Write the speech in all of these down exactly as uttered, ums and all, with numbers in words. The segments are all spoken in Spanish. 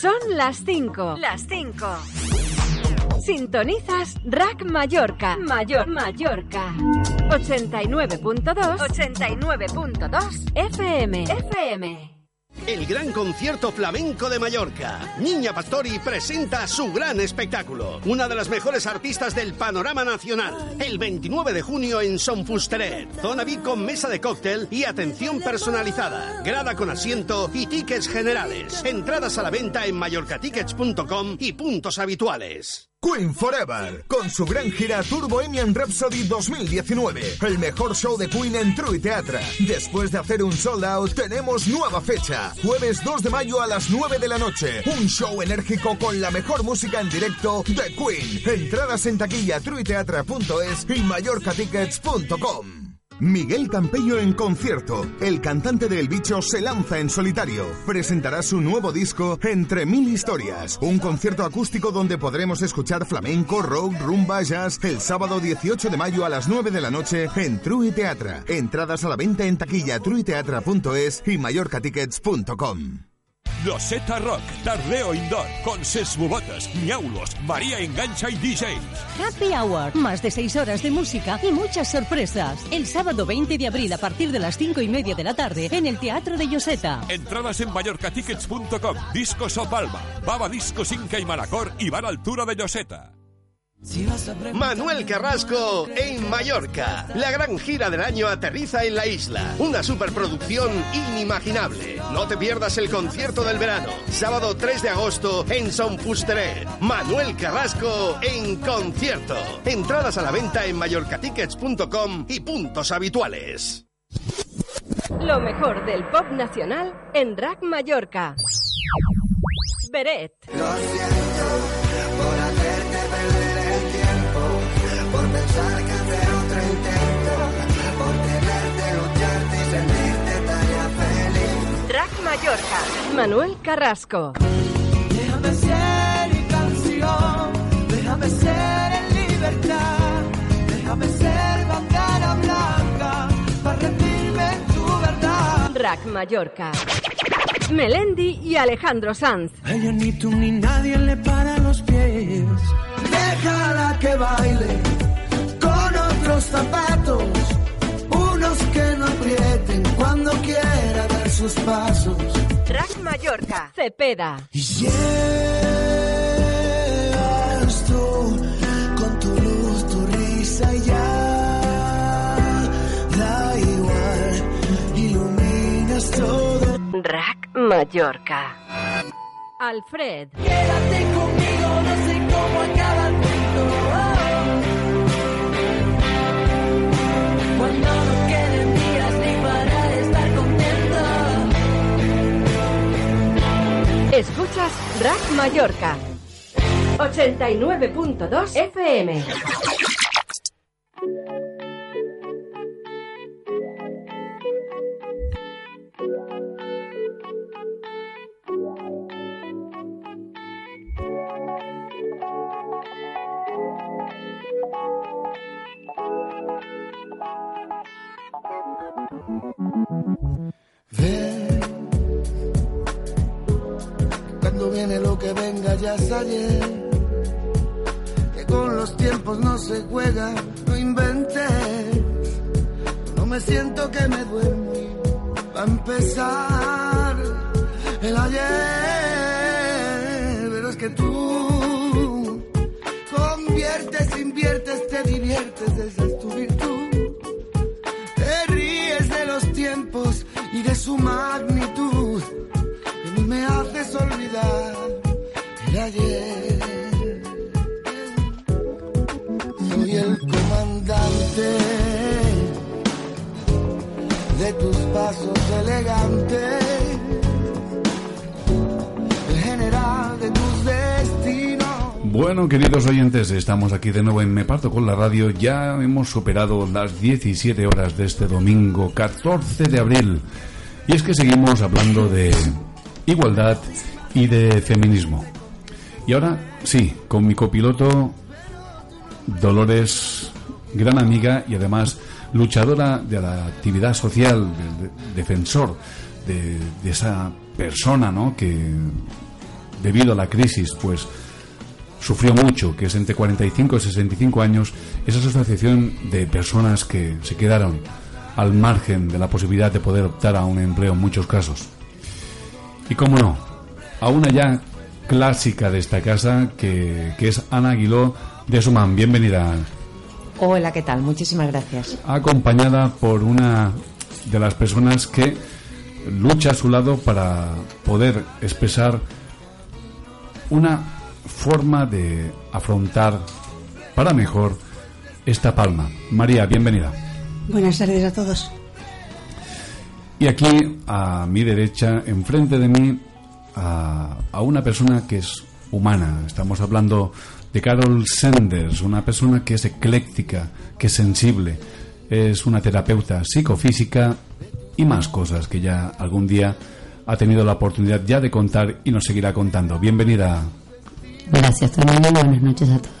Son las cinco. Las cinco. Sintonizas R A C Mallorca. Mayor Mallorca. ochenta y nueve punto dos. ochenta y nueve punto dos F M. F M. El gran concierto flamenco de Mallorca. Niña Pastori presenta su gran espectáculo. Una de las mejores artistas del panorama nacional. El veintinueve de junio en Son Fusteret. Zona V I P con mesa de cóctel y atención personalizada. Grada con asiento y tickets generales. Entradas a la venta en Mallorca Tickets punto com y puntos habituales. Queen Forever, con su gran gira Tour Bohemian Rhapsody dos mil diecinueve, el mejor show de Queen en Trui Teatre. Después de hacer un sold out, tenemos nueva fecha, jueves dos de mayo a las nueve de la noche, un show enérgico con la mejor música en directo de Queen. Entradas en taquilla trui teatre punto es y Mallorca Tickets punto com. Miguel Campello en concierto. El cantante de El Bicho se lanza en solitario. Presentará su nuevo disco Entre Mil Historias, un concierto acústico donde podremos escuchar flamenco, rock, rumba, jazz, el sábado dieciocho de mayo a las nueve de la noche en Trui Teatre. Entradas a la venta en taquilla trui teatre punto es y Mallorca Tickets punto com. Lloseta Rock, Tardeo Indoor, con Ses Bubotes, Miaulos, María Engancha y D Js. Happy Hour, más de seis horas de música y muchas sorpresas. El sábado veinte de abril a partir de las cinco y media de la tarde en el Teatro de Lloseta. Entradas en Mallorca Tickets punto com, Discos Alba, Baba Disco Inca y Maracor y Bar Altura de Lloseta. Manuel Carrasco en Mallorca. La gran gira del año aterriza en la isla. Una superproducción inimaginable. No te pierdas el concierto del verano. Sábado tres de agosto en Son Fusteret. Manuel Carrasco en concierto. Entradas a la venta en Mallorca Tickets punto com y puntos habituales. Lo mejor del pop nacional en R A C Mallorca. Beret. Lo siento por hacerte perder el tiempo, por pensar que hacer otro intento, por tenerte, lucharte y sentirte tan feliz. R A C Mallorca, Manuel Carrasco. Déjame ser mi canción, déjame ser en libertad, déjame ser bandera blanca, para rendirme en tu verdad. R A C Mallorca. Melendi y Alejandro Sanz. A ella ni tú ni nadie le para los pies. Déjala que baile con otros zapatos, unos que no aprieten cuando quiera dar sus pasos. R A C Mallorca, Cepeda. Y llegas tú con tu luz, tu risa y ya da igual, iluminas todo. R A C Mallorca. Alfred. Quédate conmigo, no sé cómo acaba el mundo. Oh. Cuando no queden días ni para estar contento. Escuchas R A C Mallorca. ochenta y nueve punto dos F M. Viene lo que venga, ya es ayer, que con los tiempos no se juega, no inventes, no me siento que me duermo, va a empezar el ayer, pero es que tú conviertes, inviertes, te diviertes, esa es tu virtud, te ríes de los tiempos y de su magnitud. Me haces olvidar el ayer. Soy el comandante de tus pasos elegantes, el general de tus destinos. Bueno, queridos oyentes, estamos aquí de nuevo en Me Parto con la Radio. Ya hemos superado las diecisiete horas de este domingo catorce de abril. Y es que seguimos hablando de igualdad y de feminismo. Y ahora, sí, con mi copiloto Dolores, gran amiga y además luchadora de la actividad social, del defensor de, de esa persona, ¿no?, que debido a la crisis pues sufrió mucho, que es entre cuarenta y cinco y sesenta y cinco años, esa asociación de personas que se quedaron al margen de la posibilidad de poder optar a un empleo en muchos casos. Y cómo no, a una ya clásica de esta casa, que, que es Ana Aguiló de Suman. Bienvenida. Hola, ¿qué tal? Muchísimas gracias. Acompañada por una de las personas que lucha a su lado para poder expresar una forma de afrontar para mejor esta palma. María, bienvenida. Buenas tardes a todos. Y aquí, a mi derecha, enfrente de mí, a, a una persona que es humana. Estamos hablando de Carol Sanders, una persona que es ecléctica, que es sensible, es una terapeuta psicofísica y más cosas que ya algún día ha tenido la oportunidad ya de contar y nos seguirá contando. Bienvenida. Gracias, también buenas noches a todos.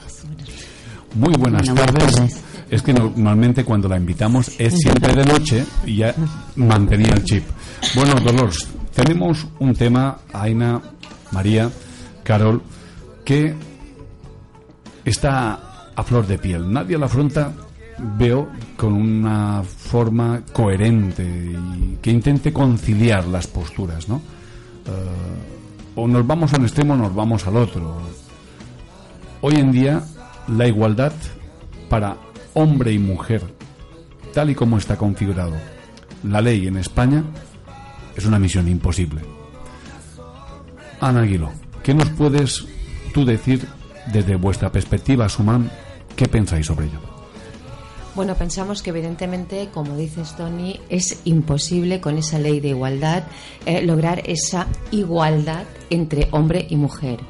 Muy buenas, buenas tardes. tardes. Es que normalmente cuando la invitamos es siempre de noche y ya mantenía el chip. Bueno, Dolores, tenemos un tema, Aina, María, Carol, que está a flor de piel. Nadie la afronta, veo, con una forma coherente y que intente conciliar las posturas, ¿no? Uh, o nos vamos a un extremo o nos vamos al otro. Hoy en día, la igualdad para hombre y mujer, tal y como está configurado la ley en España, es una misión imposible. Ana Aguiló, ¿qué nos puedes tú decir desde vuestra perspectiva, Suman? ¿Qué pensáis sobre ello? Bueno, pensamos que evidentemente, como dices, Tony, es imposible con esa ley de igualdad eh, lograr esa igualdad entre hombre y mujer,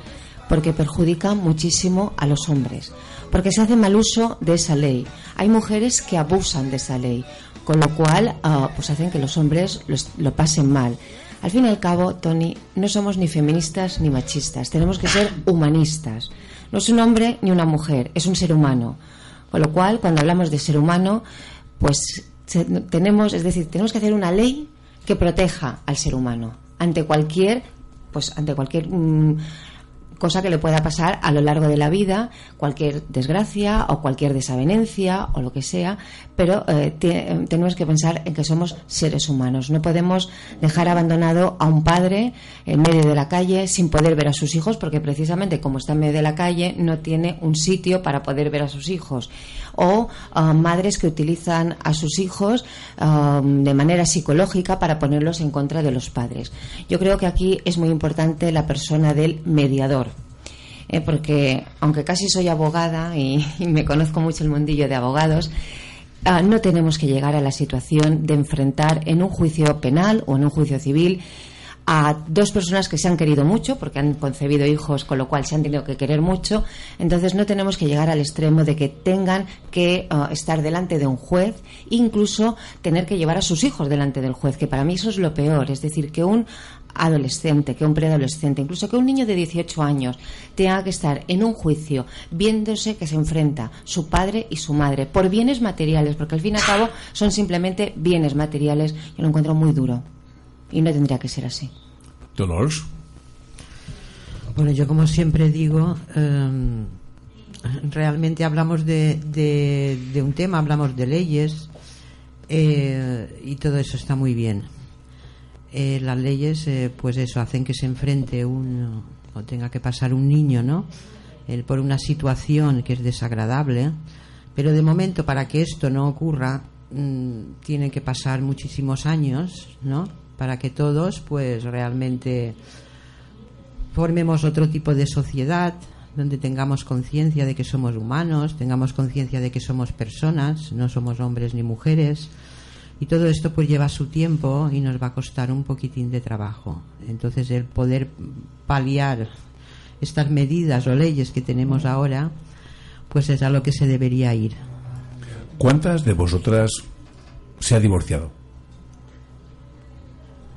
porque perjudica muchísimo a los hombres, porque se hace mal uso de esa ley. Hay mujeres que abusan de esa ley, con lo cual uh, pues hacen que los hombres los, lo pasen mal. Al fin y al cabo, Tony, no somos ni feministas ni machistas, tenemos que ser humanistas. No es un hombre ni una mujer, es un ser humano. Con lo cual, cuando hablamos de ser humano, pues tenemos, es decir, tenemos que hacer una ley que proteja al ser humano ante cualquier, pues ante cualquier mmm, cosa que le pueda pasar a lo largo de la vida, cualquier desgracia o cualquier desavenencia o lo que sea, pero eh, te, tenemos que pensar en que somos seres humanos. No podemos dejar abandonado a un padre en medio de la calle sin poder ver a sus hijos, porque precisamente como está en medio de la calle no tiene un sitio para poder ver a sus hijos. O uh, madres que utilizan a sus hijos uh, de manera psicológica para ponerlos en contra de los padres. Yo creo que aquí es muy importante la persona del mediador. Eh, porque aunque casi soy abogada y, y me conozco mucho el mundillo de abogados, uh, no tenemos que llegar a la situación de enfrentar en un juicio penal o en un juicio civil a dos personas que se han querido mucho, porque han concebido hijos, con lo cual se han tenido que querer mucho. Entonces no tenemos que llegar al extremo de que tengan que uh, estar delante de un juez, incluso tener que llevar a sus hijos delante del juez, que para mí eso es lo peor. Es decir, que un adolescente, que un preadolescente, incluso que un niño de dieciocho años tenga que estar en un juicio viéndose que se enfrenta su padre y su madre por bienes materiales, porque al fin y al cabo son simplemente bienes materiales. Yo lo encuentro muy duro y no tendría que ser así. ¿Dolores? Bueno, yo como siempre digo, eh, realmente hablamos de, de, de un tema, hablamos de leyes, eh, y todo eso está muy bien. Eh, las leyes, eh, pues eso, hacen que se enfrente un, o tenga que pasar un niño, ¿no?, Eh, por una situación que es desagradable, pero de momento, para que esto no ocurra, mmm, tienen que pasar muchísimos años, ¿no?, para que todos pues realmente formemos otro tipo de sociedad donde tengamos conciencia de que somos humanos, tengamos conciencia de que somos personas, no somos hombres ni mujeres, y todo esto pues lleva su tiempo y nos va a costar un poquitín de trabajo. Entonces el poder paliar estas medidas o leyes que tenemos ahora pues es a lo que se debería ir. ¿Cuántas de vosotras se ha divorciado?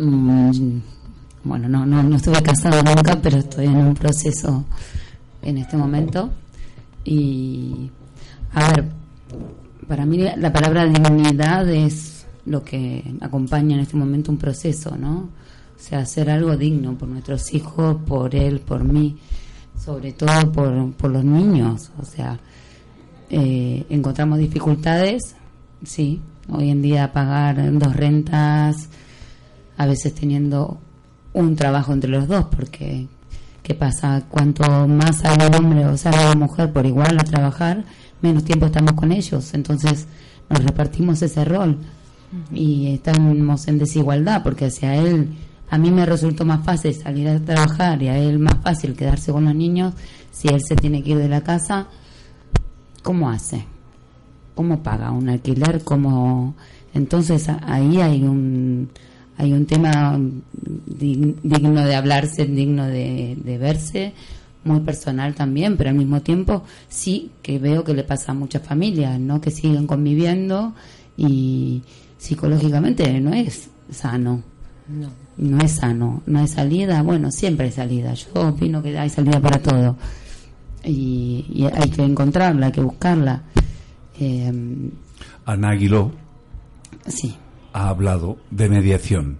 Bueno, no, no, no estuve casada nunca, pero estoy en un proceso en este momento. Y a ver, para mí la palabra dignidad es lo que acompaña en este momento un proceso, ¿no? O sea, hacer algo digno por nuestros hijos, por él, por mí, sobre todo por, por los niños. O sea, eh, encontramos dificultades, sí, hoy en día pagar dos rentas, a veces teniendo un trabajo entre los dos, porque ¿qué pasa? Cuanto más sale el hombre o sale la mujer por igual a trabajar, menos tiempo estamos con ellos, entonces nos repartimos ese rol y estamos en desigualdad, porque hacia él, a mí me resultó más fácil salir a trabajar y a él más fácil quedarse con los niños. Si él se tiene que ir de la casa, ¿cómo hace? ¿Cómo paga un alquiler? ¿Cómo? Entonces ahí hay un hay un tema digno de hablarse, digno de, de verse, muy personal también, pero al mismo tiempo sí que veo que le pasa a muchas familias, ¿no? Que siguen conviviendo y psicológicamente no es sano. No. No es sano, no hay salida. Bueno, siempre hay salida. Yo opino que hay salida para todo. Y, y hay que encontrarla, hay que buscarla. Eh, Ana Aguiló sí. ha hablado de mediación.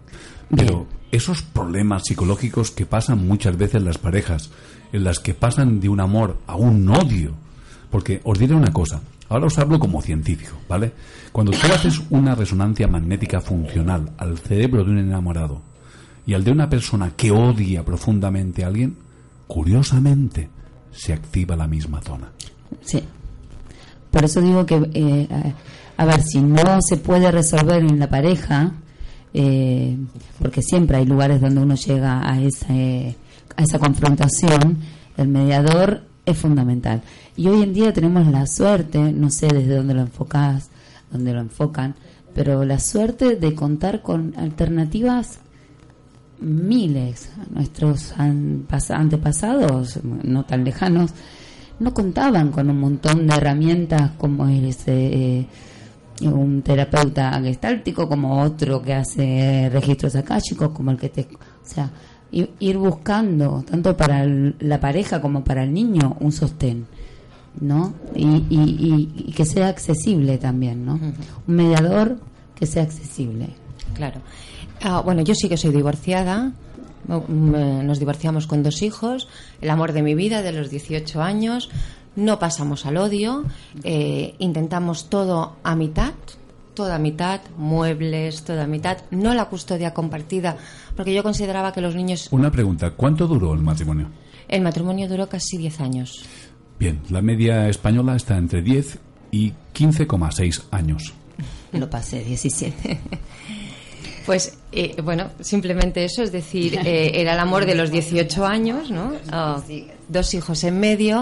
Bien. Pero esos problemas psicológicos que pasan muchas veces las parejas, en las que pasan de un amor a un odio. Porque os diré una cosa. Ahora os hablo como científico, ¿vale? Cuando tú haces una resonancia magnética funcional al cerebro de un enamorado y al de una persona que odia profundamente a alguien, curiosamente se activa la misma zona. Sí. Por eso digo que, eh, a ver, si no se puede resolver en la pareja, eh, porque siempre hay lugares donde uno llega a esa, eh, a esa confrontación, el mediador es fundamental. Y hoy en día tenemos la suerte, no sé desde dónde lo enfocás, dónde lo enfocan, pero la suerte de contar con alternativas miles. Nuestros antepasados, no tan lejanos, no contaban con un montón de herramientas como es eh, un terapeuta gestáltico, como otro que hace registros akáshicos, como el que te... O sea, ir buscando, tanto para el, la pareja como para el niño, un sostén, ¿no? Y, y, y, y que sea accesible también, ¿no? Uh-huh. Un mediador que sea accesible. Claro. Ah, bueno, yo sí que soy divorciada. Nos divorciamos con dos hijos. El amor de mi vida, de los dieciocho años. No pasamos al odio. Eh, intentamos todo a mitad. Toda mitad, muebles, toda mitad, no la custodia compartida, porque yo consideraba que los niños... Una pregunta, ¿cuánto duró el matrimonio? El matrimonio duró casi diez años. Bien, la media española está entre diez y quince coma seis años. Lo pasé, diecisiete. Pues, eh, bueno, simplemente eso, es decir, eh, era el amor de los dieciocho años, ¿no? Oh, dos hijos en medio,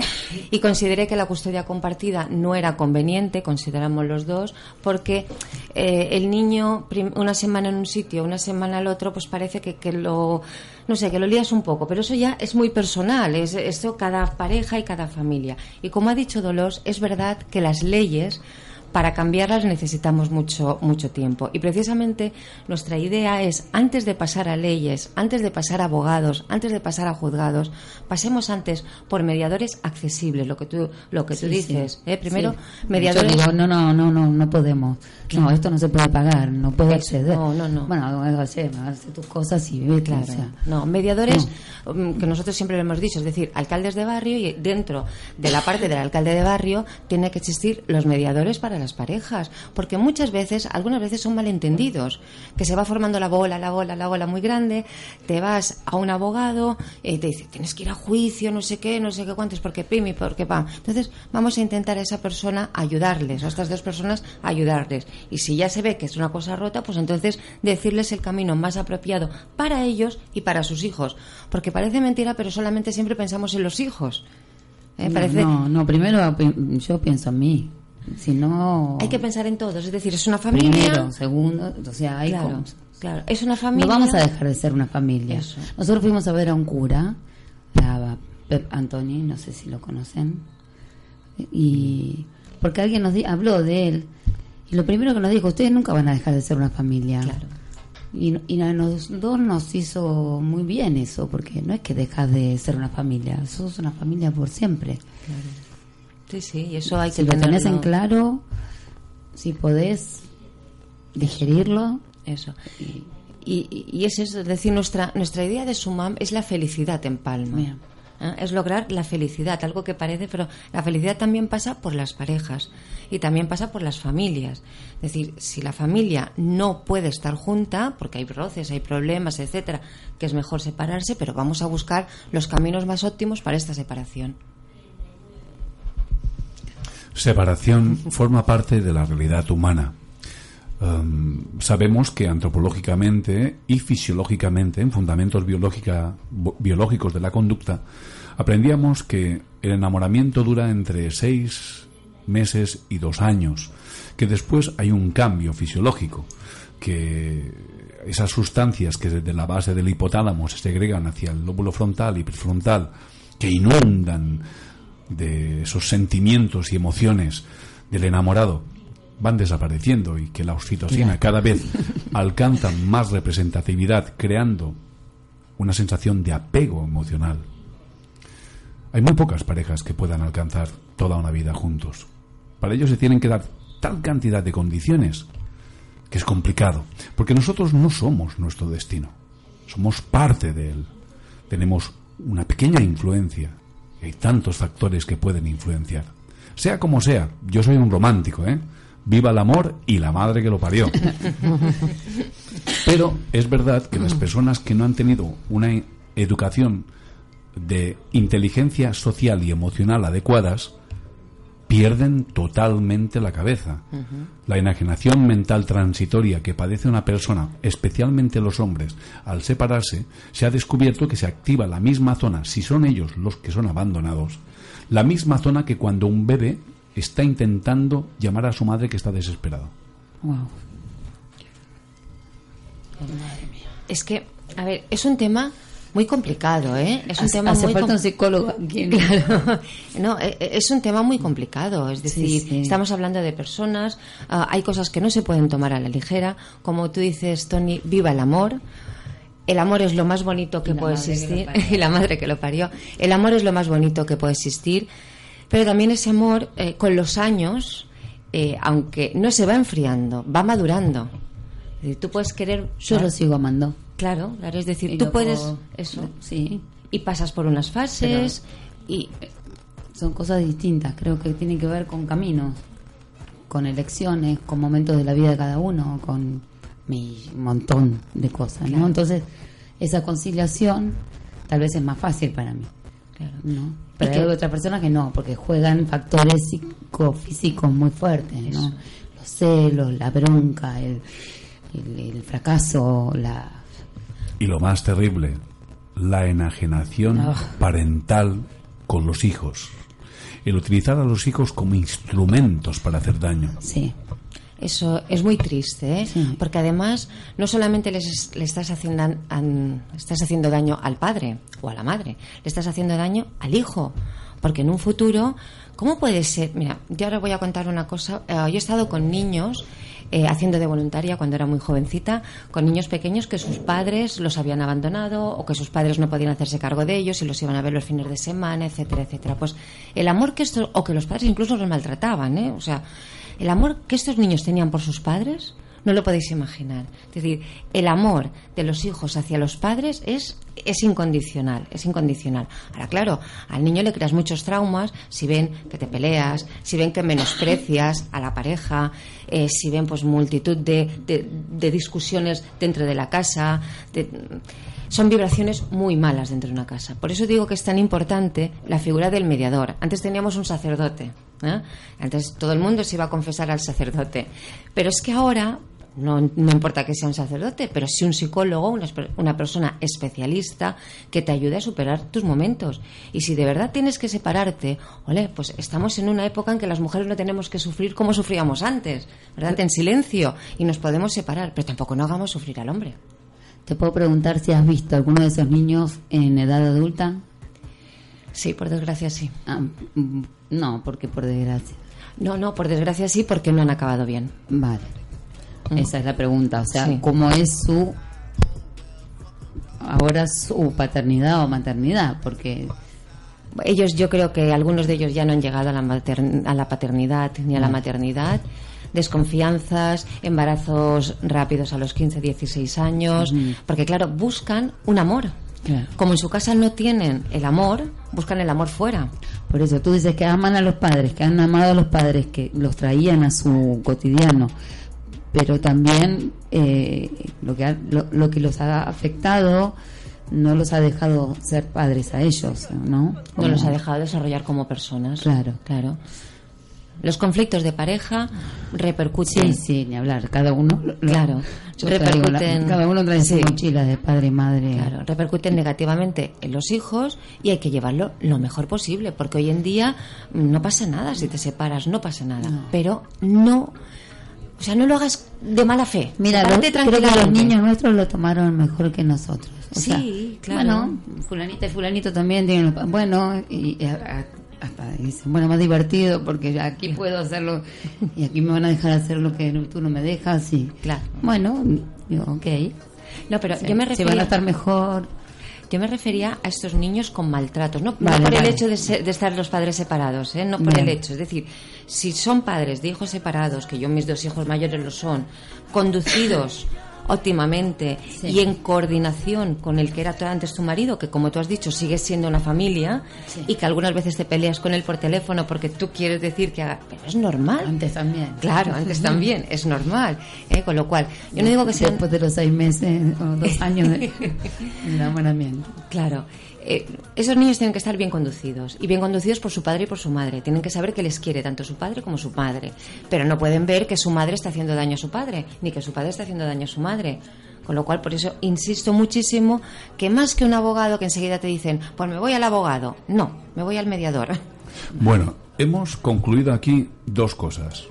y consideré que la custodia compartida no era conveniente, consideramos los dos, porque eh, el niño prim- una semana en un sitio, una semana al otro, pues parece que, que lo, no sé, que lo lías un poco, pero eso ya es muy personal, es esto cada pareja y cada familia. Y como ha dicho Dolores, es verdad que las leyes... Para cambiarlas necesitamos mucho mucho tiempo. Y precisamente nuestra idea es, antes de pasar a leyes, antes de pasar a abogados, antes de pasar a juzgados, pasemos antes por mediadores accesibles, lo que tú lo que sí, tú dices. Sí. ¿Eh? Primero, sí. Mediadores... Yo digo, no, no, no, no, no podemos. ¿Qué? No, esto no se puede pagar, no puede acceder. No, no, no. Bueno, hace, hace tus cosas y vete. Claro. O sea. No, mediadores, no. Que nosotros siempre lo hemos dicho, es decir, alcaldes de barrio, y dentro de la parte del alcalde de barrio tiene que existir los mediadores para las parejas, porque muchas veces, algunas veces son malentendidos, que se va formando la bola, la bola, la bola muy grande, te vas a un abogado y te dice, tienes que ir a juicio, no sé qué, no sé qué cuántos, porque pim y porque pam. Entonces vamos a intentar a esa persona ayudarles, a estas dos personas ayudarles, y si ya se ve que es una cosa rota, pues entonces decirles el camino más apropiado para ellos y para sus hijos, porque parece mentira, pero solamente siempre pensamos en los hijos. ¿Eh? Parece... No, no, primero yo pienso en mí. Si no... Hay que pensar en todos, es decir, es una familia... Primero, segundo, o sea, hay... Claro, claro, es una familia... No vamos a dejar de ser una familia. Eso. Nosotros fuimos a ver a un cura, a Pep Antoni, no sé si lo conocen, y porque alguien nos di- habló de él, y lo primero que nos dijo, ustedes nunca van a dejar de ser una familia. Claro. Y, y a los dos nos hizo muy bien eso, porque no es que dejas de ser una familia, sos una familia por siempre. Claro. Sí, sí, y eso hay que si lo tenés en claro, si podés digerirlo, eso. Y, y, y es eso, es decir, nuestra nuestra idea de Sumam es la felicidad en Palma. Mira. ¿Eh? Es lograr la felicidad, algo que parece, pero la felicidad también pasa por las parejas y también pasa por las familias. Es decir, si la familia no puede estar junta, porque hay roces, hay problemas, etcétera, que es mejor separarse, pero vamos a buscar los caminos más óptimos para esta separación. Separación forma parte de la realidad humana. Um, sabemos que antropológicamente y fisiológicamente, en fundamentos biológica, biológicos de la conducta, aprendíamos que el enamoramiento dura entre seis meses y dos años, que después hay un cambio fisiológico, que esas sustancias que desde la base del hipotálamo se segregan hacia el lóbulo frontal y prefrontal, que inundan de esos sentimientos y emociones del enamorado, van desapareciendo, y que la oxitocina cada vez alcanza más representatividad, creando una sensación de apego emocional. Hay muy pocas parejas que puedan alcanzar toda una vida juntos. Para ello se tienen que dar tal cantidad de condiciones que es complicado, porque nosotros no somos nuestro destino, somos parte de él, tenemos una pequeña influencia. Hay tantos factores que pueden influenciar. Sea como sea, yo soy un romántico, ¿eh? Viva el amor y la madre que lo parió. Pero es verdad que las personas que no han tenido una educación de inteligencia social y emocional adecuadas pierden totalmente la cabeza. Uh-huh. La enajenación mental transitoria que padece una persona, especialmente los hombres, al separarse, se ha descubierto que se activa la misma zona, si son ellos los que son abandonados, la misma zona que cuando un bebé está intentando llamar a su madre que está desesperado. Wow. Madre mía. Es que, a ver, es un tema muy complicado, ¿eh? Es un hace, tema hace muy falta com- un psicólogo. Claro. No, es un tema muy complicado. Es decir, sí, sí. Estamos hablando de personas. Uh, hay cosas que no se pueden tomar a la ligera. Como tú dices, Tony, viva el amor. El amor es lo más bonito que la puede existir. Que y la madre que lo parió. El amor es lo más bonito que puede existir. Pero también ese amor, eh, con los años, eh, aunque no se va enfriando, va madurando. Es decir, tú puedes querer... Yo lo sigo amando. Claro, claro, es decir, y tú puedes... Eso, sí. Y pasas por unas fases pero y... Son cosas distintas, creo que tienen que ver con caminos, con elecciones, con momentos de la vida de cada uno, con mi montón de cosas, claro, ¿no? Entonces, esa conciliación tal vez es más fácil para mí. Claro, ¿no? Pero hay otras personas que no, porque juegan factores psicofísicos muy fuertes, ¿no? Eso. Los celos, la bronca, el, el, el fracaso, la... Y lo más terrible, la enajenación oh. parental con los hijos. El utilizar a los hijos como instrumentos para hacer daño. Sí. Eso es muy triste, ¿eh? Sí. Porque además no solamente le estás haciendo, an, estás haciendo daño al padre o a la madre, le estás haciendo daño al hijo, porque en un futuro, ¿cómo puede ser? Mira, yo ahora voy a contar una cosa. Eh, yo he estado con niños eh, haciendo de voluntaria cuando era muy jovencita, con niños pequeños que sus padres los habían abandonado o que sus padres no podían hacerse cargo de ellos y los iban a ver los fines de semana, etcétera, etcétera. Pues el amor que esto, o que los padres incluso los maltrataban, ¿eh? O sea, el amor que estos niños tenían por sus padres, no lo podéis imaginar. Es decir, el amor de los hijos hacia los padres es, es incondicional, es incondicional. Ahora, claro, al niño le creas muchos traumas si ven que te peleas, si ven que menosprecias a la pareja, eh, si ven pues multitud de, de, de discusiones dentro de la casa. De, son vibraciones muy malas dentro de una casa. Por eso digo que es tan importante la figura del mediador. Antes teníamos un sacerdote, ¿eh? Antes todo el mundo se iba a confesar al sacerdote. Pero es que ahora, no, no importa que sea un sacerdote, pero sí un psicólogo, una, una persona especialista que te ayude a superar tus momentos. Y si de verdad tienes que separarte, ole, pues estamos en una época en que las mujeres no tenemos que sufrir como sufríamos antes, ¿verdad? En silencio, y nos podemos separar, pero tampoco no hagamos sufrir al hombre. Te puedo preguntar si has visto alguno de esos niños en edad adulta. Sí, por desgracia sí. Ah, no, porque por desgracia. No, no, por desgracia sí, porque no han acabado bien. Vale. Mm. Esa es la pregunta, o sea, sí. ¿Cómo es su ahora su paternidad o maternidad? Porque ellos, yo creo que algunos de ellos ya no han llegado a la, matern- a la paternidad ni a la maternidad. desconfianzas, embarazos rápidos a los quince, dieciséis años, uh-huh. porque claro, buscan un amor. Claro. Como en su casa no tienen el amor, buscan el amor fuera. Por eso tú dices que aman a los padres, que han amado a los padres, que los traían a su cotidiano, pero también eh, lo que ha, lo, lo que los ha afectado no los ha dejado ser padres a ellos, ¿no? No los ha dejado desarrollar como personas. Claro, claro. Los conflictos de pareja repercuten. Sí, sí, ni hablar. Cada uno. Lo, claro. Repercuten. La, cada uno trae sí. mochilas de padre y madre. Claro. Repercuten negativamente en los hijos y hay que llevarlo lo mejor posible, porque hoy en día no pasa nada si te separas, no pasa nada. No. Pero no, o sea, no lo hagas de mala fe. Mira, lo, creo que los niños nuestros lo tomaron mejor que nosotros. O sí, sea, claro. Bueno, fulanita y fulanito también tienen. Bueno, y. y a, a, hasta dicen, bueno, más divertido porque aquí puedo hacerlo y aquí me van a dejar hacer lo que tú no me dejas y claro, bueno, digo, okay. No, pero se, yo me refería, se van a estar mejor. Yo me refería a estos niños con maltratos, no, vale, no por vale. el hecho de, ser, de estar los padres separados, ¿eh? No por vale. el hecho, es decir, si son padres de hijos separados, que yo mis dos hijos mayores lo son, conducidos óptimamente sí. y en coordinación con el que era antes tu marido, que como tú has dicho sigue siendo una familia sí. y que algunas veces te peleas con él por teléfono porque tú quieres decir que haga, pero es normal. Antes también. Claro, antes también, es normal, ¿eh? Con lo cual, yo no digo que sea después de los seis meses o dos años de enamoramiento. Claro. Eh, esos niños tienen que estar bien conducidos y bien conducidos por su padre y por su madre. Tienen que saber que les quiere tanto su padre como su madre, pero no pueden ver que su madre está haciendo daño a su padre ni que su padre está haciendo daño a su madre. Con lo cual, por eso insisto muchísimo que más que un abogado que enseguida te dicen, pues me voy al abogado, no, me voy al mediador. Bueno, hemos concluido aquí dos cosas: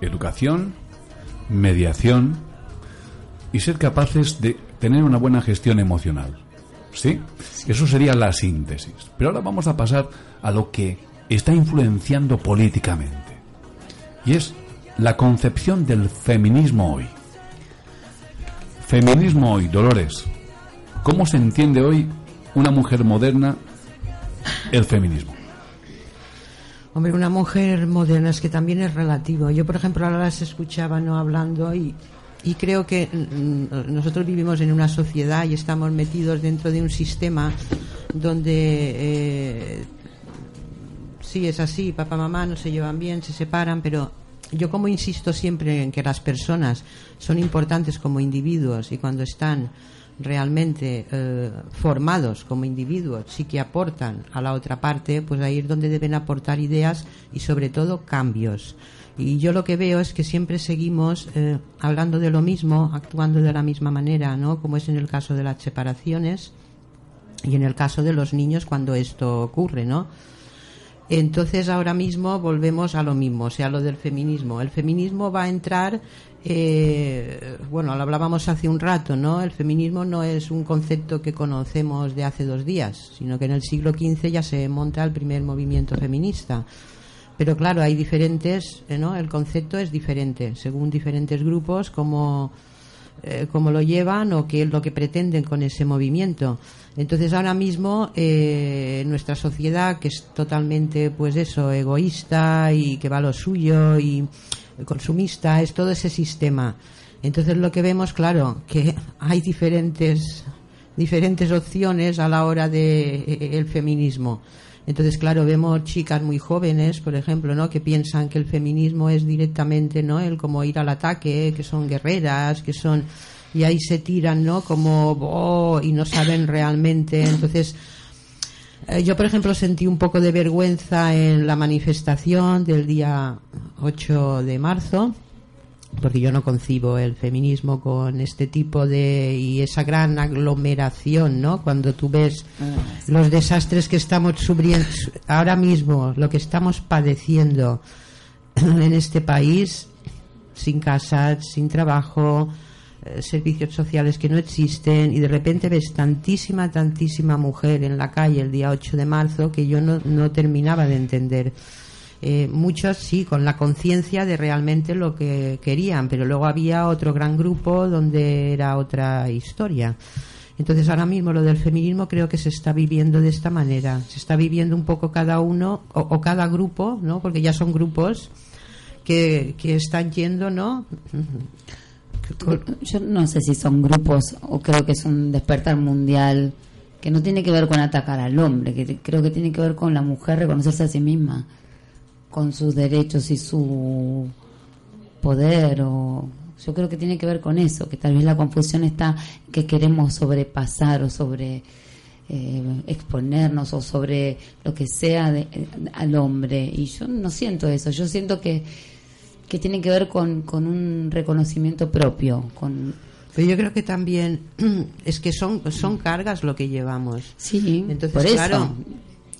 educación, mediación y ser capaces de tener una buena gestión emocional. ¿Sí? Eso sería la síntesis. Pero ahora vamos a pasar a lo que está influenciando políticamente. Y es la concepción del feminismo hoy. Feminismo hoy, Dolores. ¿Cómo se entiende hoy una mujer moderna el feminismo? Hombre, una mujer moderna es que también es relativo. Yo, por ejemplo, ahora las escuchaba no hablando y... Y creo que nosotros vivimos en una sociedad y estamos metidos dentro de un sistema donde eh, sí es así, papá, mamá no se llevan bien, se separan, pero yo como insisto siempre en que las personas son importantes como individuos y cuando están realmente eh, formados como individuos, sí que aportan a la otra parte, pues ahí es donde deben aportar ideas y sobre todo cambios. Y yo lo que veo es que siempre seguimos eh, hablando de lo mismo, actuando de la misma manera, ¿no? Como es en el caso de las separaciones y en el caso de los niños cuando esto ocurre, ¿no? Entonces ahora mismo volvemos a lo mismo, o sea, lo del feminismo. El feminismo va a entrar, eh, bueno, lo hablábamos hace un rato, ¿no? El feminismo no es un concepto que conocemos de hace dos días, sino que en el siglo quince ya se monta el primer movimiento feminista. Pero claro, hay diferentes, ¿no? El concepto es diferente, según diferentes grupos, cómo, eh, cómo lo llevan o qué es lo que pretenden con ese movimiento. Entonces, ahora mismo, eh, nuestra sociedad, que es totalmente, pues eso, egoísta y que va a lo suyo y consumista, es todo ese sistema. Entonces, lo que vemos, claro, que hay diferentes, diferentes opciones a la hora del feminismo. Entonces, claro, vemos chicas muy jóvenes, por ejemplo, ¿no? Que piensan que el feminismo es directamente, ¿no? El como ir al ataque, que son guerreras, que son... Y ahí se tiran, ¿no? Como... Oh, y no saben realmente. Entonces, eh, yo, por ejemplo, sentí un poco de vergüenza en la manifestación del día ocho de marzo, porque yo no concibo el feminismo con este tipo de... y esa gran aglomeración, ¿no? Cuando tú ves los desastres que estamos sufriendo ahora mismo, lo que estamos padeciendo en este país, sin casa, sin trabajo, servicios sociales que no existen, y de repente ves tantísima, tantísima mujer en la calle el día ocho de marzo que yo no, no terminaba de entender. Eh, muchos sí, con la conciencia de realmente lo que querían, pero luego había otro gran grupo donde era otra historia. Entonces ahora mismo lo del feminismo creo que se está viviendo de esta manera, se está viviendo un poco cada uno o, o cada grupo, ¿no? Porque ya son grupos que, que están yendo, ¿no? Yo no sé si son grupos o creo que es un despertar mundial que no tiene que ver con atacar al hombre, que creo que tiene que ver con la mujer reconocerse a sí misma, con sus derechos y su poder. O yo creo que tiene que ver con eso, que tal vez la confusión está que queremos sobrepasar o sobre eh, exponernos o sobre lo que sea de, al hombre, y yo no siento eso. Yo siento que que tiene que ver con, con un reconocimiento propio. Con... Pero yo creo que también es que son, son cargas lo que llevamos. Sí, entonces, por eso. Claro,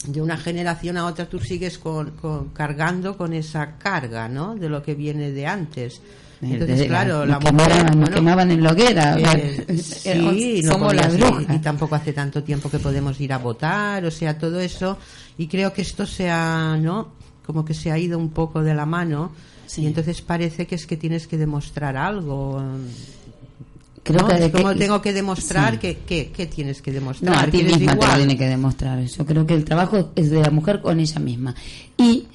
de una generación a otra tú sigues con, con, cargando con esa carga, ¿no? De lo que viene de antes. Entonces, de, claro, la, la mujer... Quemaban, bueno, quemaban en hoguera. Eh, o sea, sí, no somos las brujas. Y, y tampoco hace tanto tiempo que podemos ir a votar, o sea, todo eso. Y creo que esto se ha, ¿no? Como que se ha ido un poco de la mano... Sí. Y entonces parece que es que tienes que demostrar algo. Creo ¿no? que es como que, tengo que demostrar sí. que, que, que tienes que demostrar. No, a ti que misma igual. Te tiene que demostrar. Yo creo que el trabajo es de la mujer con ella misma. Y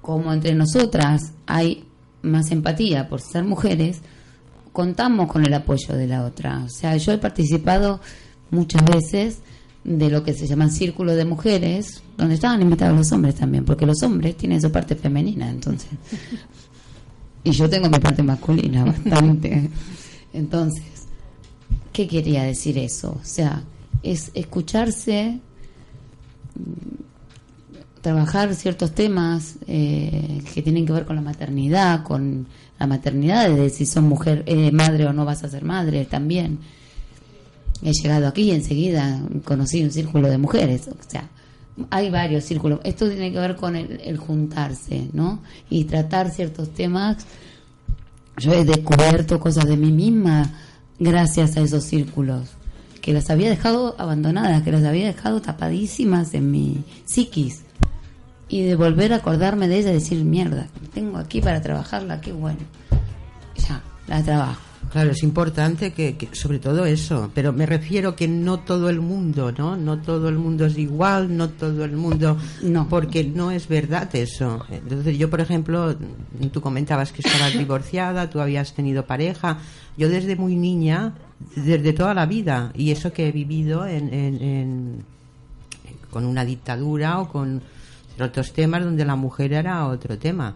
como entre nosotras hay más empatía por ser mujeres, contamos con el apoyo de la otra. O sea, yo he participado muchas veces de lo que se llama círculo de mujeres, donde estaban invitados los hombres también, porque los hombres tienen su parte femenina, entonces, y yo tengo mi parte masculina bastante. Entonces, ¿qué quería decir eso? O sea, es escucharse, trabajar ciertos temas eh, que tienen que ver con la maternidad, con la maternidad, de si son mujer, eh, madre o no vas a ser madre también. He llegado aquí y enseguida conocí un círculo de mujeres. O sea, hay varios círculos. Esto tiene que ver con el, el juntarse, ¿no? Y tratar ciertos temas. Yo he descubierto cosas de mí misma gracias a esos círculos, que las había dejado abandonadas, que las había dejado tapadísimas en mi psiquis. Y de volver a acordarme de ella y decir, mierda, tengo aquí para trabajarla, qué bueno. Ya, la trabajo. Claro, es importante que, que, sobre todo eso, pero me refiero que no todo el mundo, ¿no? No todo el mundo es igual, no todo el mundo, no, porque no es verdad eso. Entonces yo, por ejemplo, tú comentabas que estabas divorciada, tú habías tenido pareja. Yo desde muy niña, desde toda la vida, y eso que he vivido en, en, en, con una dictadura o con otros temas donde la mujer era otro tema.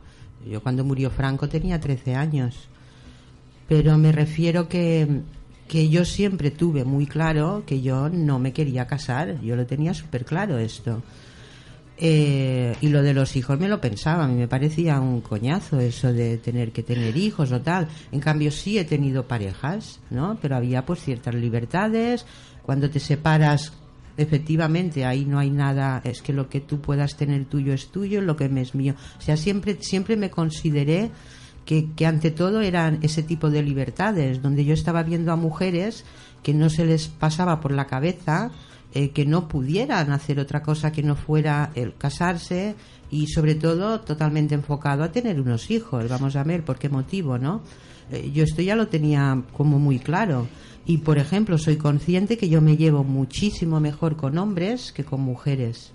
Yo cuando murió Franco tenía trece años. Pero me refiero que, que yo siempre tuve muy claro que yo no me quería casar. Yo lo tenía súper claro esto. Eh, y lo de los hijos me lo pensaba. A mí me parecía un coñazo eso de tener que tener hijos o tal. En cambio sí he tenido parejas, ¿no? Pero había pues ciertas libertades. Cuando te separas, efectivamente, ahí no hay nada. Es que lo que tú puedas tener tuyo es tuyo, lo que me es mío. O sea, siempre, siempre me consideré... Que, que ante todo eran ese tipo de libertades, donde yo estaba viendo a mujeres que no se les pasaba por la cabeza eh, que no pudieran hacer otra cosa que no fuera el casarse, y sobre todo totalmente enfocado a tener unos hijos. Vamos a ver por qué motivo, ¿no? Eh, yo esto ya lo tenía como muy claro. Y, por ejemplo, soy consciente que yo me llevo muchísimo mejor con hombres que con mujeres.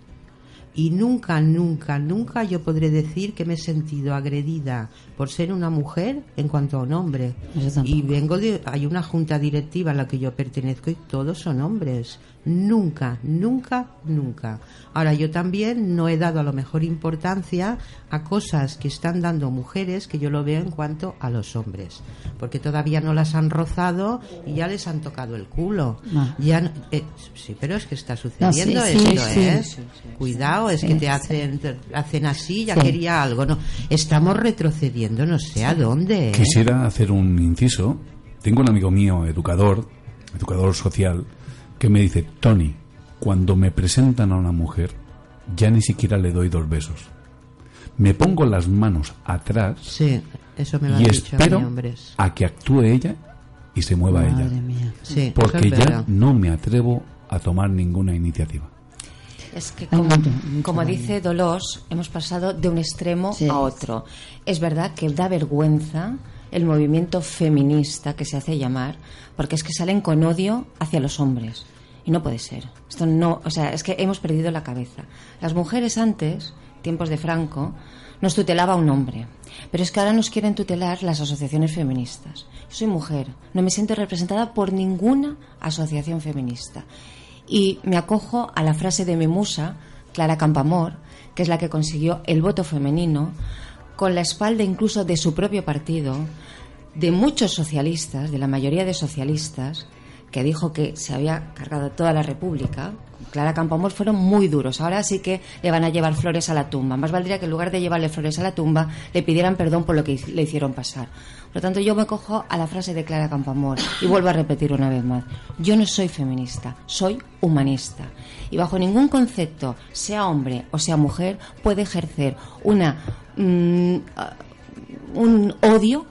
Y nunca, nunca, nunca yo podré decir que me he sentido agredida por ser una mujer en cuanto a un hombre. Y vengo de... Hay una junta directiva a la que yo pertenezco y todos son hombres. Nunca, nunca, nunca. Ahora, yo también no he dado a lo mejor importancia a cosas que están dando mujeres que yo lo veo en cuanto a los hombres. Porque todavía no las han rozado y ya les han tocado el culo. No. Ya no, eh, sí, pero es que está sucediendo no, sí, esto, sí, ¿eh? Sí, sí, sí. Cuidado. Es que te hacen, te hacen así, ya sí. Quería algo, no. Estamos retrocediendo, no sé a dónde, ¿eh? Quisiera hacer un inciso. Tengo un amigo mío, educador, educador social, que me dice, Tony, cuando me presentan a una mujer, ya ni siquiera le doy dos besos. Me pongo las manos atrás, sí, eso me lo y espero a, mí, a que actúe ella y se mueva. Madre ella, mía. Sí, porque ya no me atrevo a tomar ninguna iniciativa. Es que como, como dice Dolores, hemos pasado de un extremo sí. a otro. Es verdad que da vergüenza el movimiento feminista que se hace llamar, porque es que salen con odio hacia los hombres y no puede ser. Esto no, o sea, es que hemos perdido la cabeza. Las mujeres antes, tiempos de Franco, nos tutelaba un hombre. Pero es que ahora nos quieren tutelar las asociaciones feministas. Yo soy mujer, no me siento representada por ninguna asociación feminista. Y me acojo a la frase de mi musa, Clara Campoamor, que es la que consiguió el voto femenino, con la espalda incluso de su propio partido, de muchos socialistas, de la mayoría de socialistas, que dijo que se había cargado toda la República. Clara Campoamor fueron muy duros. Ahora sí que le van a llevar flores a la tumba. Más valdría que en lugar de llevarle flores a la tumba le pidieran perdón por lo que le hicieron pasar. Por lo tanto, yo me cojo a la frase de Clara Campoamor y vuelvo a repetir una vez más. Yo no soy feminista, soy humanista. Y bajo ningún concepto, sea hombre o sea mujer, puede ejercer una mm, un odio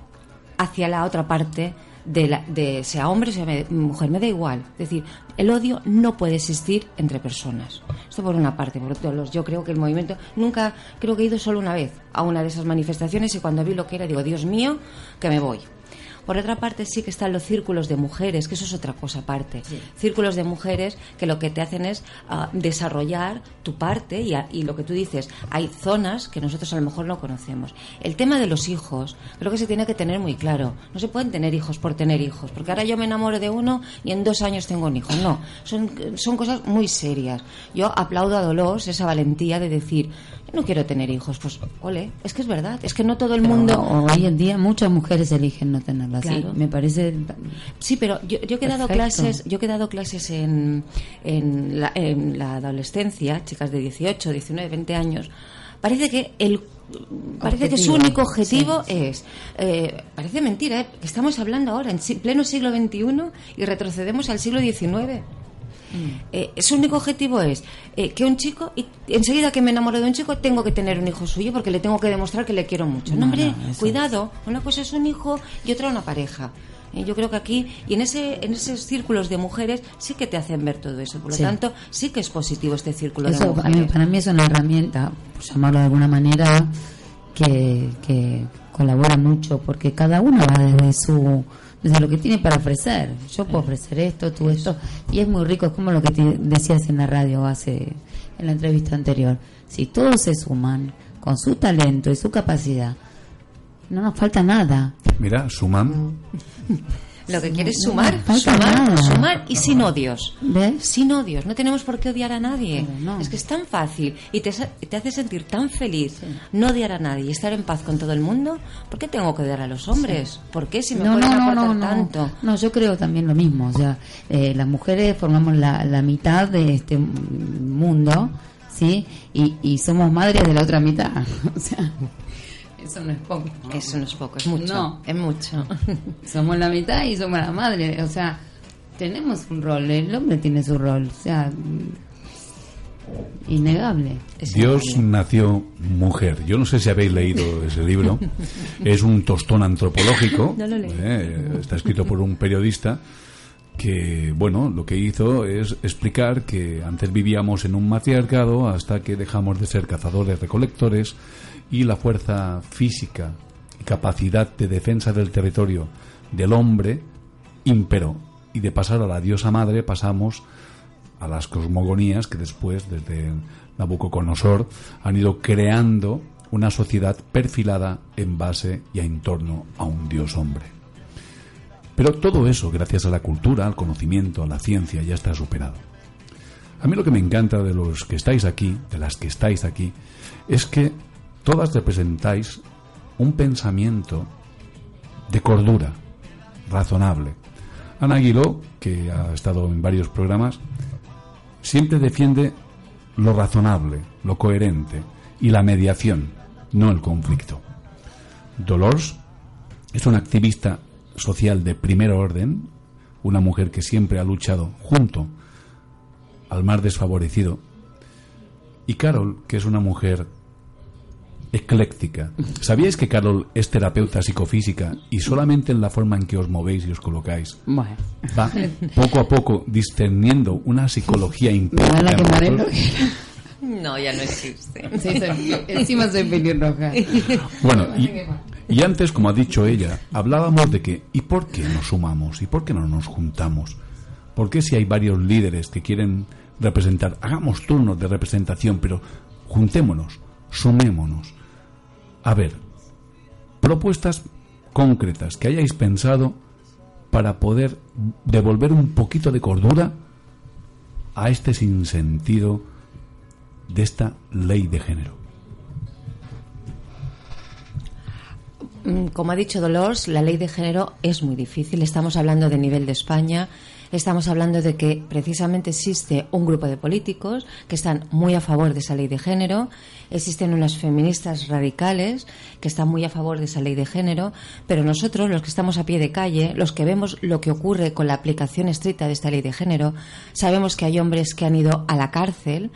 hacia la otra parte. De, la, de sea hombre o sea me, mujer, me da igual. Es decir, el odio no puede existir entre personas. Esto por una parte. Por otro, yo creo que el movimiento nunca, creo que he ido solo una vez a una de esas manifestaciones y cuando vi lo que era digo, Dios mío, que me voy. Por otra parte sí que están los círculos de mujeres, que eso es otra cosa aparte. Sí. Círculos de mujeres que lo que te hacen es uh, desarrollar tu parte y, a, y lo que tú dices, hay zonas que nosotros a lo mejor no conocemos. El tema de los hijos creo que se tiene que tener muy claro. No se pueden tener hijos por tener hijos, porque ahora yo me enamoro de uno y en dos años tengo un hijo. No, son, son cosas muy serias. Yo aplaudo a Dolores esa valentía de decir, yo no quiero tener hijos. Pues ole, es que es verdad, es que no todo el pero mundo... Hoy en día muchas mujeres eligen no tener. Claro. Sí, me parece. Sí, pero yo, yo he dado clases, yo he dado clases en, en, la, en la adolescencia, chicas de dieciocho, diecinueve, veinte años. Parece que el parece objetivo. que su único objetivo sí, es. Sí. Eh, parece mentira, ¿eh? Que estamos hablando ahora en pleno siglo veintiuno y retrocedemos al siglo diecinueve. Eh, su único objetivo es eh, que un chico, y enseguida que me enamoro de un chico tengo que tener un hijo suyo porque le tengo que demostrar que le quiero mucho. No, hombre, no, cuidado, es. Una cosa es un hijo y otra una pareja. eh, Yo creo que aquí, y en ese en esos círculos de mujeres sí que te hacen ver todo eso. Por lo sí. tanto, sí que es positivo este círculo eso, de mujeres. Para mí, para mí es una herramienta, por llamarlo de alguna manera, que, que colabora mucho porque cada uno va desde su... desde lo que tiene para ofrecer. Yo puedo ofrecer esto, tú esto, y es muy rico. Es como lo que te decías en la radio hace, en la entrevista anterior. Si todos se suman con su talento y su capacidad, no nos falta nada. Mira, suman. Lo que quieres es sumar, no sumar, sumar y sin odios. ¿Ves? Sin odios, no tenemos por qué odiar a nadie. No. Es que es tan fácil y te, te hace sentir tan feliz sí. no odiar a nadie y estar en paz con todo el mundo. ¿Por qué tengo que odiar a los hombres? Sí. ¿Por qué si me no, pueden no, aportar no, no, tanto? No, yo creo también lo mismo. O sea, eh, las mujeres formamos la, la mitad de este mundo, ¿sí? Y, y somos madres de la otra mitad. O sea... Eso no es poco. No. Eso no es poco, es mucho. No, es mucho. Somos la mitad y somos la madre. O sea, tenemos un rol, el hombre tiene su rol. O sea, innegable. Es Dios innegable. Nació mujer. Yo no sé si habéis leído ese libro. Es un tostón antropológico. No lo leí. Eh, está escrito por un periodista que, bueno, lo que hizo es explicar que antes vivíamos en un matriarcado hasta que dejamos de ser cazadores-recolectores. Y la fuerza física y capacidad de defensa del territorio del hombre imperó. Y de pasar a la diosa madre pasamos a las cosmogonías que después, desde Nabucodonosor, han ido creando una sociedad perfilada en base y en torno a un dios hombre. Pero todo eso, gracias a la cultura, al conocimiento, a la ciencia, ya está superado. A mí lo que me encanta de los que estáis aquí, de las que estáis aquí, es que todas representáis un pensamiento de cordura, razonable. Ana Aguiló, que ha estado en varios programas, siempre defiende lo razonable, lo coherente y la mediación, no el conflicto. Dolores es una activista social de primer orden, una mujer que siempre ha luchado junto al más desfavorecido. Y Carol, que es una mujer ecléctica. ¿Sabíais que Carol es terapeuta psicofísica y solamente en la forma en que os movéis y os colocáis bueno. va poco a poco discerniendo una psicología interna? No, ya no existe. Sí, soy, encima soy pelirroja. Bueno, y, y antes, como ha dicho ella, hablábamos de que ¿y por qué nos sumamos? ¿Y por qué no nos juntamos? ¿Por qué si hay varios líderes que quieren representar? Hagamos turnos de representación, pero juntémonos, sumémonos. a ver, propuestas concretas que hayáis pensado para poder devolver un poquito de cordura a este sinsentido de esta ley de género. Como ha dicho Dolores, la ley de género es muy difícil. Estamos hablando de nivel de España, estamos hablando de que precisamente existe un grupo de políticos que están muy a favor de esa ley de género, existen unas feministas radicales que están muy a favor de esa ley de género, pero nosotros, los que estamos a pie de calle, los que vemos lo que ocurre con la aplicación estricta de esta ley de género, sabemos que hay hombres que han ido a la cárcel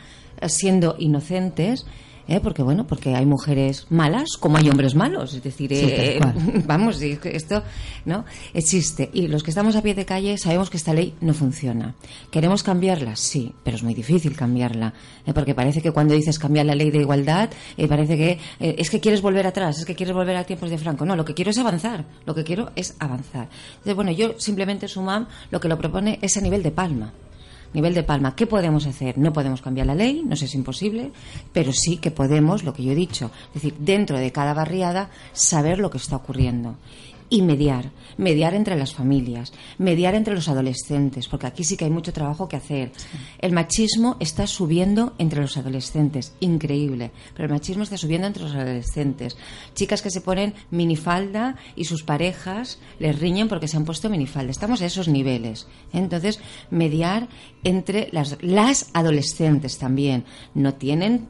siendo inocentes. Eh, porque bueno, porque hay mujeres malas como hay hombres malos, es decir, eh, sí, vamos, esto no existe. Y los que estamos a pie de calle sabemos que esta ley no funciona. ¿Queremos cambiarla? Sí, pero es muy difícil cambiarla, eh, porque parece que cuando dices cambiar la ley de igualdad, eh, parece que eh, es que quieres volver atrás, es que quieres volver a tiempos de Franco. No, lo que quiero es avanzar, lo que quiero es avanzar. Entonces, bueno, yo simplemente Suman lo que lo propone es a nivel de palma. Nivel de palma, ¿qué podemos hacer? No podemos cambiar la ley, no sé, es imposible, pero sí que podemos, lo que yo he dicho, es decir, dentro de cada barriada, saber lo que está ocurriendo. Y mediar, mediar entre las familias, mediar entre los adolescentes, porque aquí sí que hay mucho trabajo que hacer. Sí. El machismo está subiendo entre los adolescentes, increíble, pero el machismo está subiendo entre los adolescentes. Chicas que se ponen minifalda y sus parejas les riñen porque se han puesto minifalda. Estamos a esos niveles. Entonces, mediar entre las, las adolescentes también. No tienen...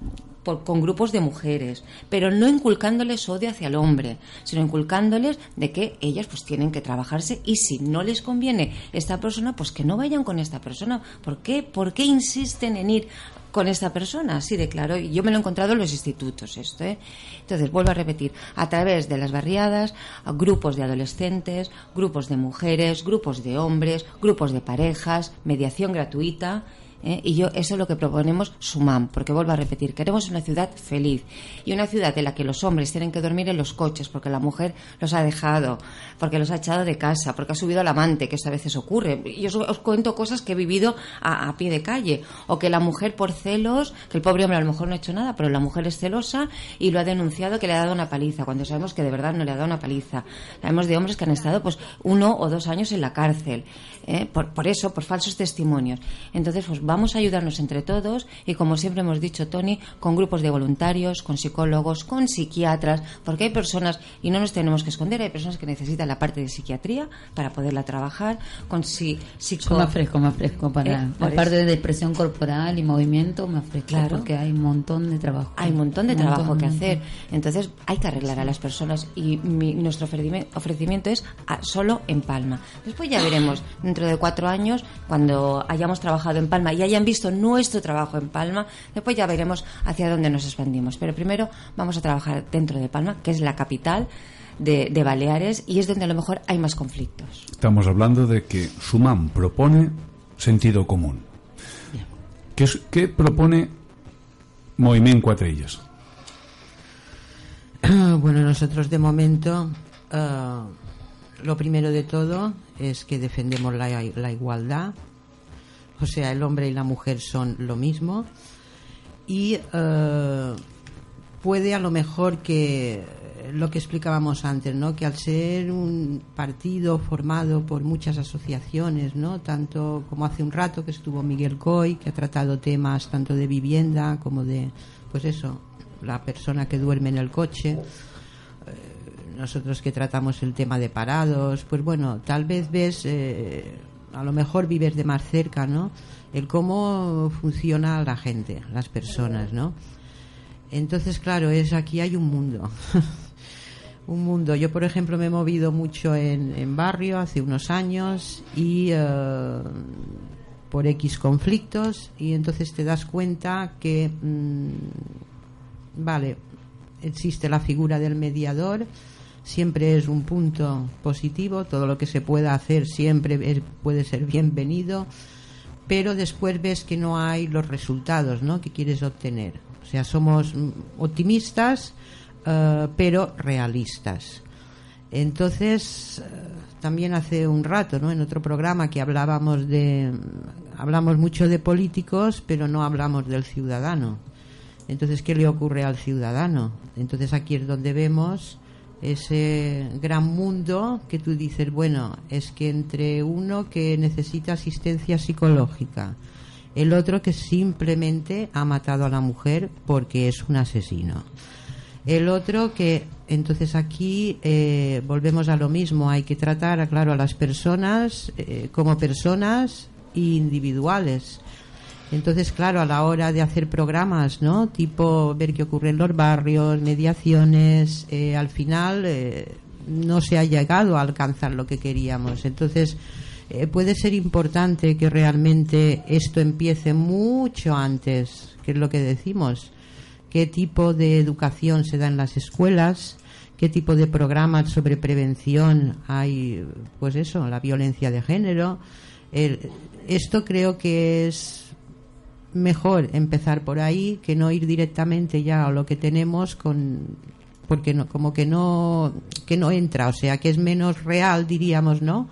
con grupos de mujeres, pero no inculcándoles odio hacia el hombre, sino inculcándoles de que ellas pues tienen que trabajarse y si no les conviene esta persona, pues que no vayan con esta persona. ¿Por qué? ¿Por qué insisten en ir con esta persona? Así de claro. Y yo me lo he encontrado en los institutos esto, ¿eh? Entonces, vuelvo a repetir, a través de las barriadas, grupos de adolescentes, grupos de mujeres, grupos de hombres, grupos de parejas, mediación gratuita... ¿Eh? Y yo eso es lo que proponemos Suman, porque vuelvo a repetir, queremos una ciudad feliz y una ciudad en la que los hombres tienen que dormir en los coches porque la mujer los ha dejado, porque los ha echado de casa, porque ha subido al amante, que esto a veces ocurre. Yo os cuento cosas que he vivido a, a pie de calle, o que la mujer por celos, que el pobre hombre a lo mejor no ha hecho nada, pero la mujer es celosa y lo ha denunciado, que le ha dado una paliza, cuando sabemos que de verdad no le ha dado una paliza. Sabemos de hombres que han estado pues uno o dos años en la cárcel, ¿eh? por, por eso, por falsos testimonios. Entonces pues vamos a ayudarnos entre todos y, como siempre hemos dicho, Tony, con grupos de voluntarios, con psicólogos, con psiquiatras, porque hay personas, y no nos tenemos que esconder, hay personas que necesitan la parte de psiquiatría para poderla trabajar, con si, psico... Más fresco, más fresco, para eh, la parte eso. de expresión corporal y movimiento, más fresco, claro, porque hay un montón de trabajo. Hay un montón de un trabajo montón, que hacer, entonces hay que arreglar a las personas y mi, nuestro ofrecimiento es a, solo en Palma. Después ya veremos, dentro de cuatro años, cuando hayamos trabajado en Palma y hayan visto nuestro trabajo en Palma, después ya veremos hacia dónde nos expandimos. Pero primero vamos a trabajar dentro de Palma, que es la capital de, de Baleares, y es donde a lo mejor hay más conflictos. Estamos hablando de que Suman propone sentido común. ¿Qué, qué propone Movimiento Cuatrillas? Bueno, nosotros de momento, uh, lo primero de todo es que defendemos la, la igualdad. O sea, el hombre y la mujer son lo mismo y eh, puede a lo mejor que lo que explicábamos antes, ¿no? Que al ser un partido formado por muchas asociaciones, ¿no? Tanto como hace un rato que estuvo Miguel Coy, que ha tratado temas tanto de vivienda como de, pues eso, la persona que duerme en el coche. Eh, nosotros que tratamos el tema de parados, pues bueno, tal vez ves... Eh, a lo mejor vives de más cerca, ¿no? El cómo funciona la gente, las personas, ¿no? Entonces, claro, es aquí hay un mundo. Un mundo. Yo, por ejemplo, me he movido mucho en, en barrio hace unos años y eh, por X conflictos, y entonces te das cuenta que, mmm, vale, existe la figura del mediador. Siempre es un punto positivo, todo lo que se pueda hacer siempre es, puede ser bienvenido, pero después ves que no hay los resultados, ¿no? que quieres obtener. O sea, somos optimistas, uh, pero realistas. Entonces, uh, también hace un rato, ¿no? en otro programa que hablábamos de, hablamos mucho de políticos, pero no hablamos del ciudadano. Entonces, ¿qué le ocurre al ciudadano? Entonces, aquí es donde vemos ese gran mundo que tú dices, bueno, es que entre uno que necesita asistencia psicológica, el otro que simplemente ha matado a la mujer porque es un asesino, el otro que... Entonces aquí eh, volvemos a lo mismo, hay que tratar, claro, a las personas eh, como personas individuales. Entonces, claro, a la hora de hacer programas, ¿no? Tipo ver qué ocurre en los barrios, mediaciones, eh, al final eh, no se ha llegado a alcanzar lo que queríamos. Entonces, eh, puede ser importante que realmente esto empiece mucho antes, que es lo que decimos. Qué tipo de educación se da en las escuelas, qué tipo de programas sobre prevención hay, pues eso, la violencia de género. El, esto creo que es mejor empezar por ahí que no ir directamente ya a lo que tenemos con, porque no, como que no, que no entra, o sea, que es menos real, diríamos, ¿no?,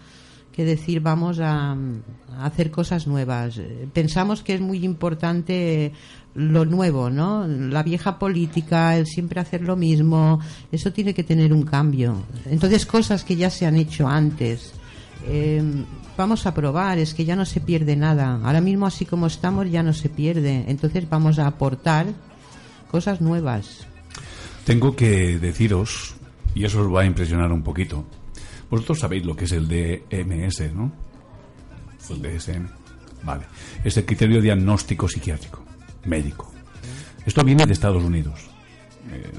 que decir vamos a, a hacer cosas nuevas. Pensamos que es muy importante lo nuevo, ¿no? La vieja política, el siempre hacer lo mismo, eso tiene que tener un cambio. Entonces, cosas que ya se han hecho antes, eh, vamos a probar, es que ya no se pierde nada. Ahora mismo, así como estamos, ya no se pierde. Entonces, vamos a aportar cosas nuevas. Tengo que deciros, y eso os va a impresionar un poquito, vosotros sabéis lo que es el D M S, ¿no? Sí. El D S M. Vale. Es el criterio diagnóstico psiquiátrico, médico. Esto viene de Estados Unidos. Eh,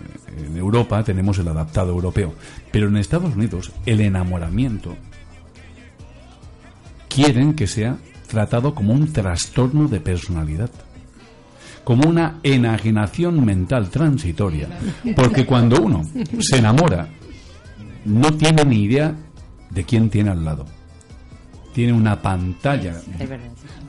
en Europa tenemos el adaptado europeo. Pero en Estados Unidos el enamoramiento quieren que sea tratado como un trastorno de personalidad, como una enajenación mental transitoria. Porque cuando uno se enamora, no tiene ni idea de quién tiene al lado. Tiene una pantalla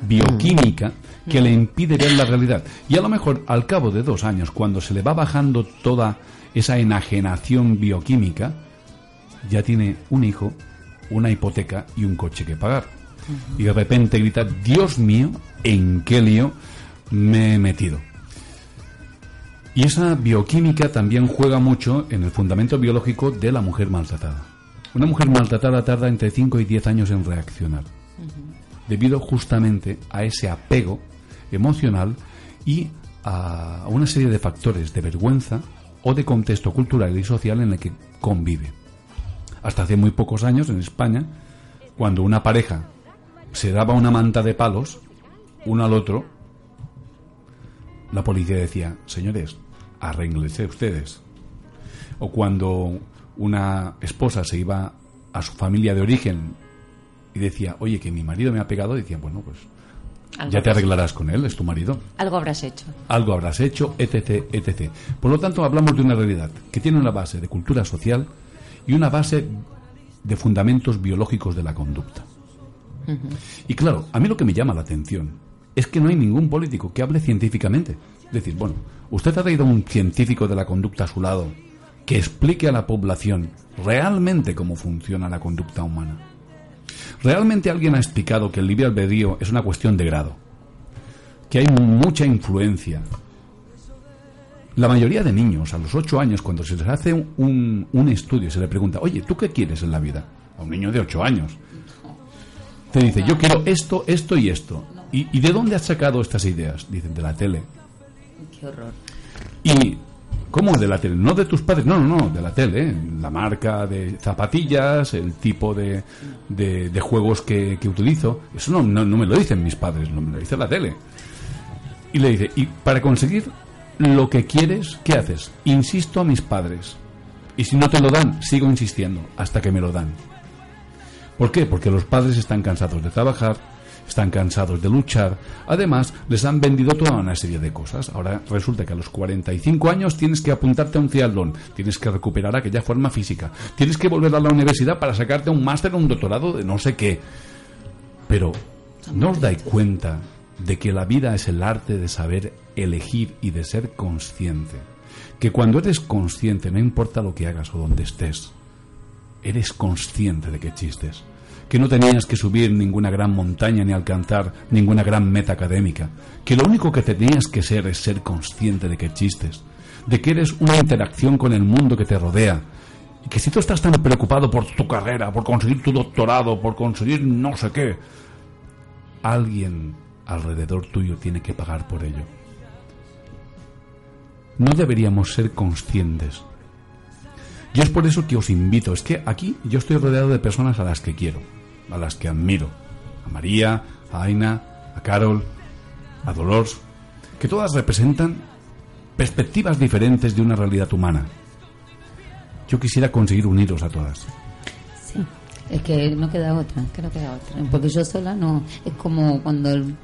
bioquímica que le impide ver la realidad. Y a lo mejor, al cabo de dos años, cuando se le va bajando toda esa enajenación bioquímica, ya tiene un hijo, una hipoteca y un coche que pagar. Y de repente grita, Dios mío, ¿en qué lío me he metido? Y esa bioquímica también juega mucho en el fundamento biológico de la mujer maltratada. Una mujer maltratada tarda entre cinco y diez años en reaccionar, uh-huh, debido justamente a ese apego emocional y a una serie de factores de vergüenza o de contexto cultural y social en el que convive. Hasta hace muy pocos años en España, cuando una pareja se daba una manta de palos uno al otro, la policía decía, señores, arréglense ustedes. O cuando una esposa se iba a su familia de origen y decía, oye, que mi marido me ha pegado, decían, bueno, pues ya te arreglarás con él, es tu marido, algo habrás hecho, algo habrás hecho, etc, etc. Por lo tanto, hablamos de una realidad que tiene una base de cultura social y una base de fundamentos biológicos de la conducta. Uh-huh. Y claro, a mí lo que me llama la atención es que no hay ningún político que hable científicamente. Es decir, bueno, usted ha traído a un científico de la conducta a su lado que explique a la población realmente cómo funciona la conducta humana. Realmente alguien ha explicado que el libre albedrío es una cuestión de grado, que hay mucha influencia. La mayoría de niños, a los ocho años, cuando se les hace un, un estudio, se le pregunta, oye, ¿tú qué quieres en la vida? A un niño de ocho años te dice, yo quiero esto, esto y esto. ¿Y, ¿Y de dónde has sacado estas ideas? Dicen, de la tele. Qué horror. ¿Y cómo de la tele? No de tus padres, no, no, no, de la tele. ¿eh? La marca de zapatillas, el tipo de, de, de juegos que, que utilizo. Eso no, no, no me lo dicen mis padres, no me lo dice la tele. Y le dice, y para conseguir lo que quieres, ¿qué haces? Insisto a mis padres. Y si no te lo dan, sigo insistiendo hasta que me lo dan. ¿Por qué? Porque los padres están cansados de trabajar, están cansados de luchar. Además, les han vendido toda una serie de cosas. Ahora resulta que a los cuarenta y cinco años tienes que apuntarte a un triatlón, tienes que recuperar aquella forma física, tienes que volver a la universidad para sacarte un máster o un doctorado de no sé qué. Pero, ¿no os dais cuenta de que la vida es el arte de saber elegir y de ser consciente? Que cuando eres consciente, no importa lo que hagas o donde estés, eres consciente de que existes. que no tenías que subir ninguna gran montaña ni alcanzar ninguna gran meta académica, que lo único que tenías que ser es ser consciente de que existes, de que eres una interacción con el mundo que te rodea, y que si tú estás tan preocupado por tu carrera, por conseguir tu doctorado, por conseguir no sé qué, alguien alrededor tuyo tiene que pagar por ello. No deberíamos ser conscientes. Y es por eso que os invito, es que aquí yo estoy rodeado de personas a las que quiero, a las que admiro, a María, a Aina, a Carol, a Dolores, que todas representan perspectivas diferentes de una realidad humana. Yo quisiera conseguir uniros a todas. Sí, es que no queda otra, que no queda otra, porque yo sola no, es como cuando el,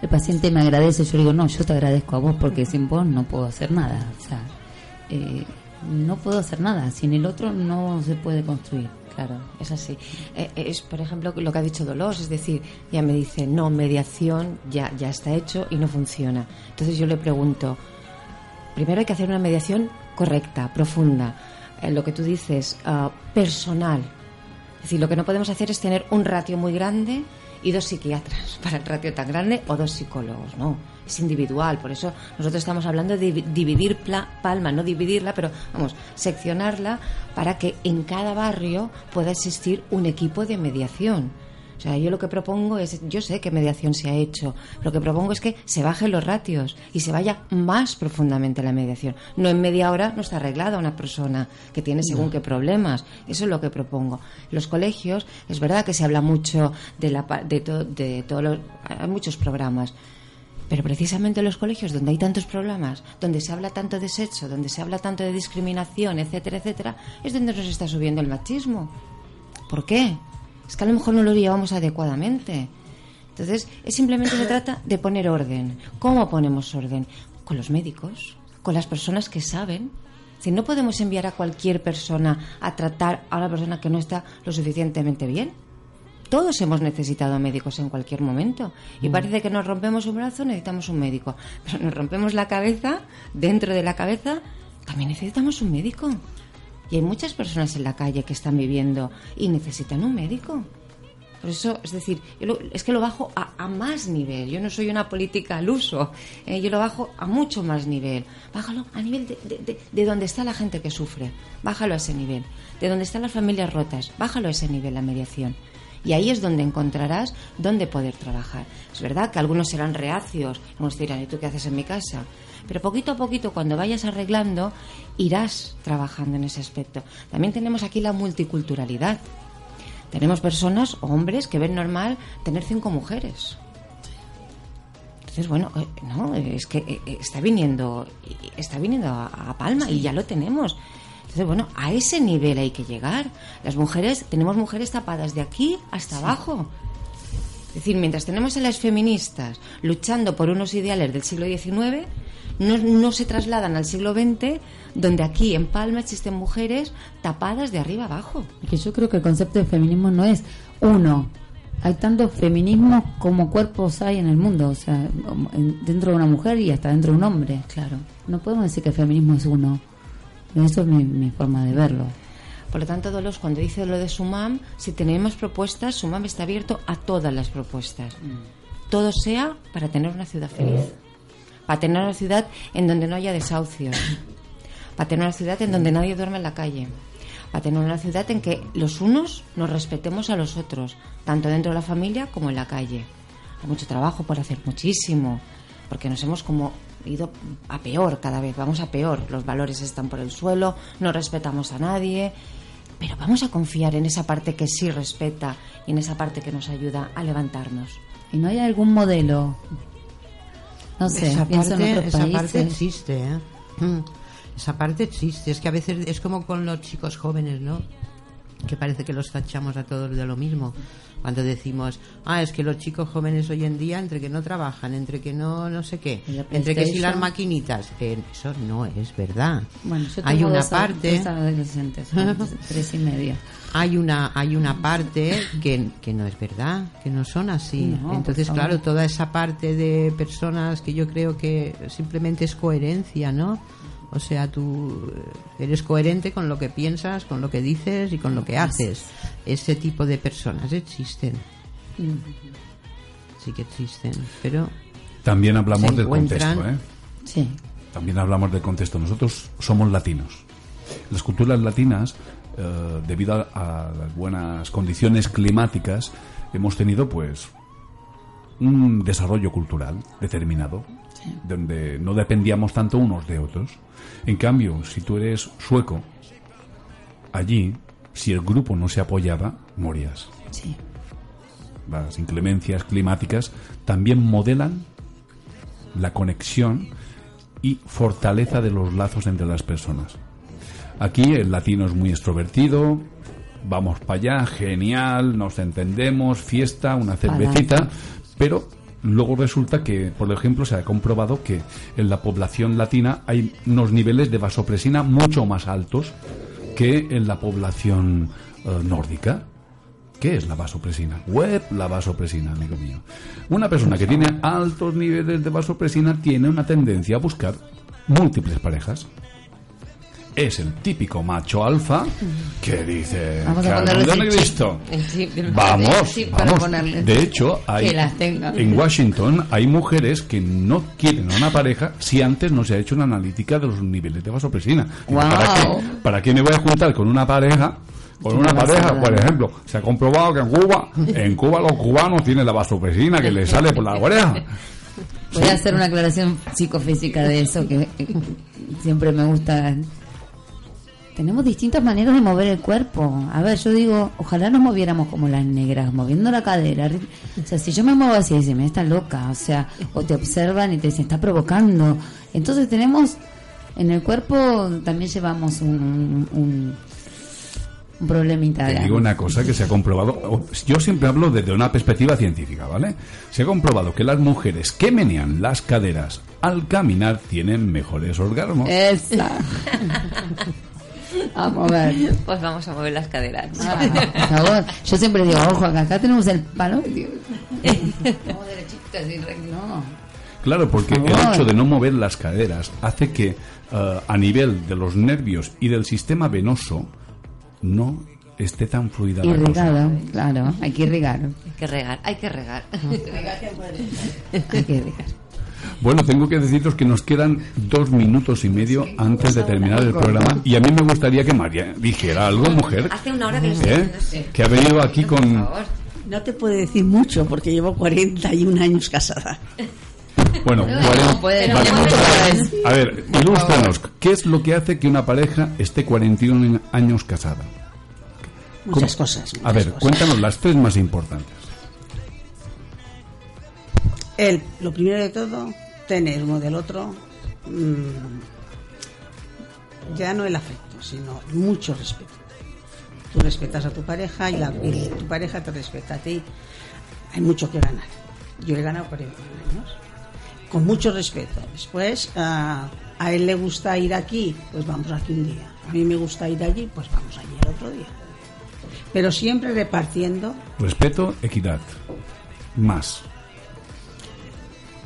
el paciente me agradece, yo digo, no, yo te agradezco a vos porque sin vos no puedo hacer nada, o sea... Eh, no puedo hacer nada, sin el otro no se puede construir. Claro, es así. Eh, es, por ejemplo, lo que ha dicho Dolores, es decir, ya me dice, no, mediación ya, ya está hecho y no funciona. Entonces yo le pregunto, primero hay que hacer una mediación correcta, profunda, eh, lo que tú dices, uh, personal. Es decir, lo que no podemos hacer es tener un ratio muy grande y dos psiquiatras para el ratio tan grande o dos psicólogos, no. Es individual, por eso nosotros estamos hablando de dividir Palma, no dividirla, pero vamos, seccionarla para que en cada barrio pueda existir un equipo de mediación. O sea, yo lo que propongo es, yo sé que mediación se ha hecho, lo que propongo es que se bajen los ratios y se vaya más profundamente la mediación. No en media hora no está arreglada una persona que tiene según qué problemas. Eso es lo que propongo. Los colegios, es verdad que se habla mucho de la de to, de todos los, hay muchos programas. Pero precisamente en los colegios donde hay tantos problemas, donde se habla tanto de sexo, donde se habla tanto de discriminación, etcétera, etcétera, es donde nos está subiendo el machismo. ¿Por qué? Es que a lo mejor no lo llevamos adecuadamente. Entonces, es simplemente se trata de poner orden. ¿Cómo ponemos orden? Con los médicos, con las personas que saben. Si no podemos enviar a cualquier persona a tratar a una persona que no está lo suficientemente bien. Todos hemos necesitado médicos en cualquier momento. Y parece que nos rompemos un brazo, necesitamos un médico. Pero nos rompemos la cabeza, dentro de la cabeza, también necesitamos un médico. Y hay muchas personas en la calle que están viviendo y necesitan un médico. Por eso, es decir, yo lo, es que lo bajo a, a más nivel. Yo no soy una política al uso. Eh, yo lo bajo a mucho más nivel. Bájalo a nivel de, de, de, de donde está la gente que sufre. Bájalo a ese nivel. De donde están las familias rotas. Bájalo a ese nivel la mediación. Y ahí es donde encontrarás dónde poder trabajar. Es verdad que algunos serán reacios, algunos dirán, ¿y tú qué haces en mi casa? Pero poquito a poquito, cuando vayas arreglando, irás trabajando en ese aspecto. También tenemos aquí la multiculturalidad. Tenemos personas o hombres que ven normal tener cinco mujeres. Entonces, bueno, no, es que está viniendo, está viniendo a Palma, sí. Y ya lo tenemos. Entonces, bueno, a ese nivel hay que llegar. Las mujeres, tenemos mujeres tapadas de aquí hasta abajo. Es decir, mientras tenemos a las feministas luchando por unos ideales del siglo diecinueve, no, no se trasladan al siglo veinte, donde aquí en Palma existen mujeres tapadas de arriba abajo. Porque yo creo que el concepto de feminismo no es uno. Hay tantos feminismos como cuerpos hay en el mundo, o sea, dentro de una mujer y hasta dentro de un hombre. Claro. No podemos decir que el feminismo es uno. Eso es mi, mi forma de verlo. Por lo tanto, Dolores, cuando dice lo de Sumam, si tenemos propuestas, Sumam está abierto a todas las propuestas. Mm. Todo sea para tener una ciudad feliz. Para tener una ciudad en donde no haya desahucios. Para tener una ciudad en donde nadie duerme en la calle. Para tener una ciudad en que los unos nos respetemos a los otros, tanto dentro de la familia como en la calle. Hay mucho trabajo por hacer, muchísimo, porque nos hemos como... ido a peor cada vez, vamos a peor, los valores están por el suelo, no respetamos a nadie, pero vamos a confiar en esa parte que sí respeta y en esa parte que nos ayuda a levantarnos. ¿Y no hay algún modelo? No sé, esa pienso parte, en otros países. Esa parte existe, ¿eh? Esa parte existe, es que a veces es como con los chicos jóvenes, ¿no? Que parece que los tachamos a todos de lo mismo cuando decimos, ah, es que los chicos jóvenes hoy en día, entre que no trabajan, entre que no no sé qué, entre que si las maquinitas, eh, eso no es verdad. Bueno, yo hay una parte, adolescentes, tres y media. Hay una hay una parte que que no es verdad, que no son así. No, entonces, pues, claro, toda esa parte de personas que yo creo que simplemente es coherencia, ¿no? O sea, tú eres coherente con lo que piensas, con lo que dices y con lo que haces. Ese tipo de personas existen. Sí que existen, pero... También hablamos del contexto, ¿eh? Sí. También hablamos del contexto. Nosotros somos latinos. Las culturas latinas, eh, debido a, a las buenas condiciones climáticas, hemos tenido, pues, un desarrollo cultural determinado, sí, donde no dependíamos tanto unos de otros. En cambio, si tú eres sueco, allí, si el grupo no se apoyaba, morías. Sí. Las inclemencias climáticas también modelan la conexión y fortaleza de los lazos entre las personas. Aquí el latino es muy extrovertido, vamos para allá, genial, nos entendemos, fiesta, una cervecita, pero luego resulta que, por ejemplo, se ha comprobado que en la población latina hay unos niveles de vasopresina mucho más altos que en la población eh, nórdica. ¿Qué es la vasopresina? Web, la vasopresina, amigo mío. Una persona que tiene altos niveles de vasopresina tiene una tendencia a buscar múltiples parejas. Es el típico macho alfa que dice... Vamos a ponerle Cristo. Sí, vamos, sí, vamos. Ponerle. De hecho, hay, en Washington hay mujeres que no quieren a una pareja si antes no se ha hecho una analítica de los niveles de vasopresina. Wow. ¿Para qué, ¿Para qué me voy a juntar con una pareja? Con una pareja, por ejemplo, se ha comprobado que en Cuba, en Cuba los cubanos tienen la vasopresina que les sale por la oreja. Voy a hacer una aclaración psicofísica de eso, que siempre me gusta. Tenemos distintas maneras de mover el cuerpo. A ver, yo digo, ojalá nos moviéramos como las negras, moviendo la cadera. O sea, si yo me muevo así, dicen, me está loca, o sea, o te observan y te dicen, está provocando. Entonces tenemos, en el cuerpo también llevamos un... un Un problemita. Te digo una cosa que se ha comprobado. Yo siempre hablo desde una perspectiva científica, ¿vale? Se ha comprobado que las mujeres que menean las caderas al caminar tienen mejores orgasmos. Esa. Vamos a ver. Pues vamos a mover las caderas. Ah, por favor. Yo siempre digo, ojo, acá tenemos el palo. Tío. Vamos derechito, así, no. Claro, porque por el hecho de no mover las caderas hace que uh, a nivel de los nervios y del sistema venoso no esté tan fluida la irrigado, cosa. Claro, hay que irrigar. Hay que regar, hay que regar. Hay que regar. Bueno, tengo que deciros que nos quedan dos minutos y medio antes de terminar el programa y a mí me gustaría que María dijera algo, mujer. Hace una hora que lo estoy diciendo, sí. Que ha venido aquí con... No te puedo decir mucho porque llevo cuarenta y un años casada. Bueno, no, puede, vale. A ver, ilústranos, ¿qué es lo que hace que una pareja esté cuarenta y un años casada? Muchas ¿Cómo? cosas. Muchas a ver, cosas. Cuéntanos las tres más importantes. El, lo primero de todo, tener uno del otro, mmm, ya no el afecto, sino mucho respeto. Tú respetas a tu pareja y, la, y tu pareja te respeta a ti. Hay mucho que ganar. Yo he ganado cuarenta y un años. Con mucho respeto. Después, uh, a él le gusta ir aquí, pues vamos aquí un día. A mí me gusta ir allí, pues vamos allí el otro día. Pero siempre repartiendo. Respeto, equidad. Más.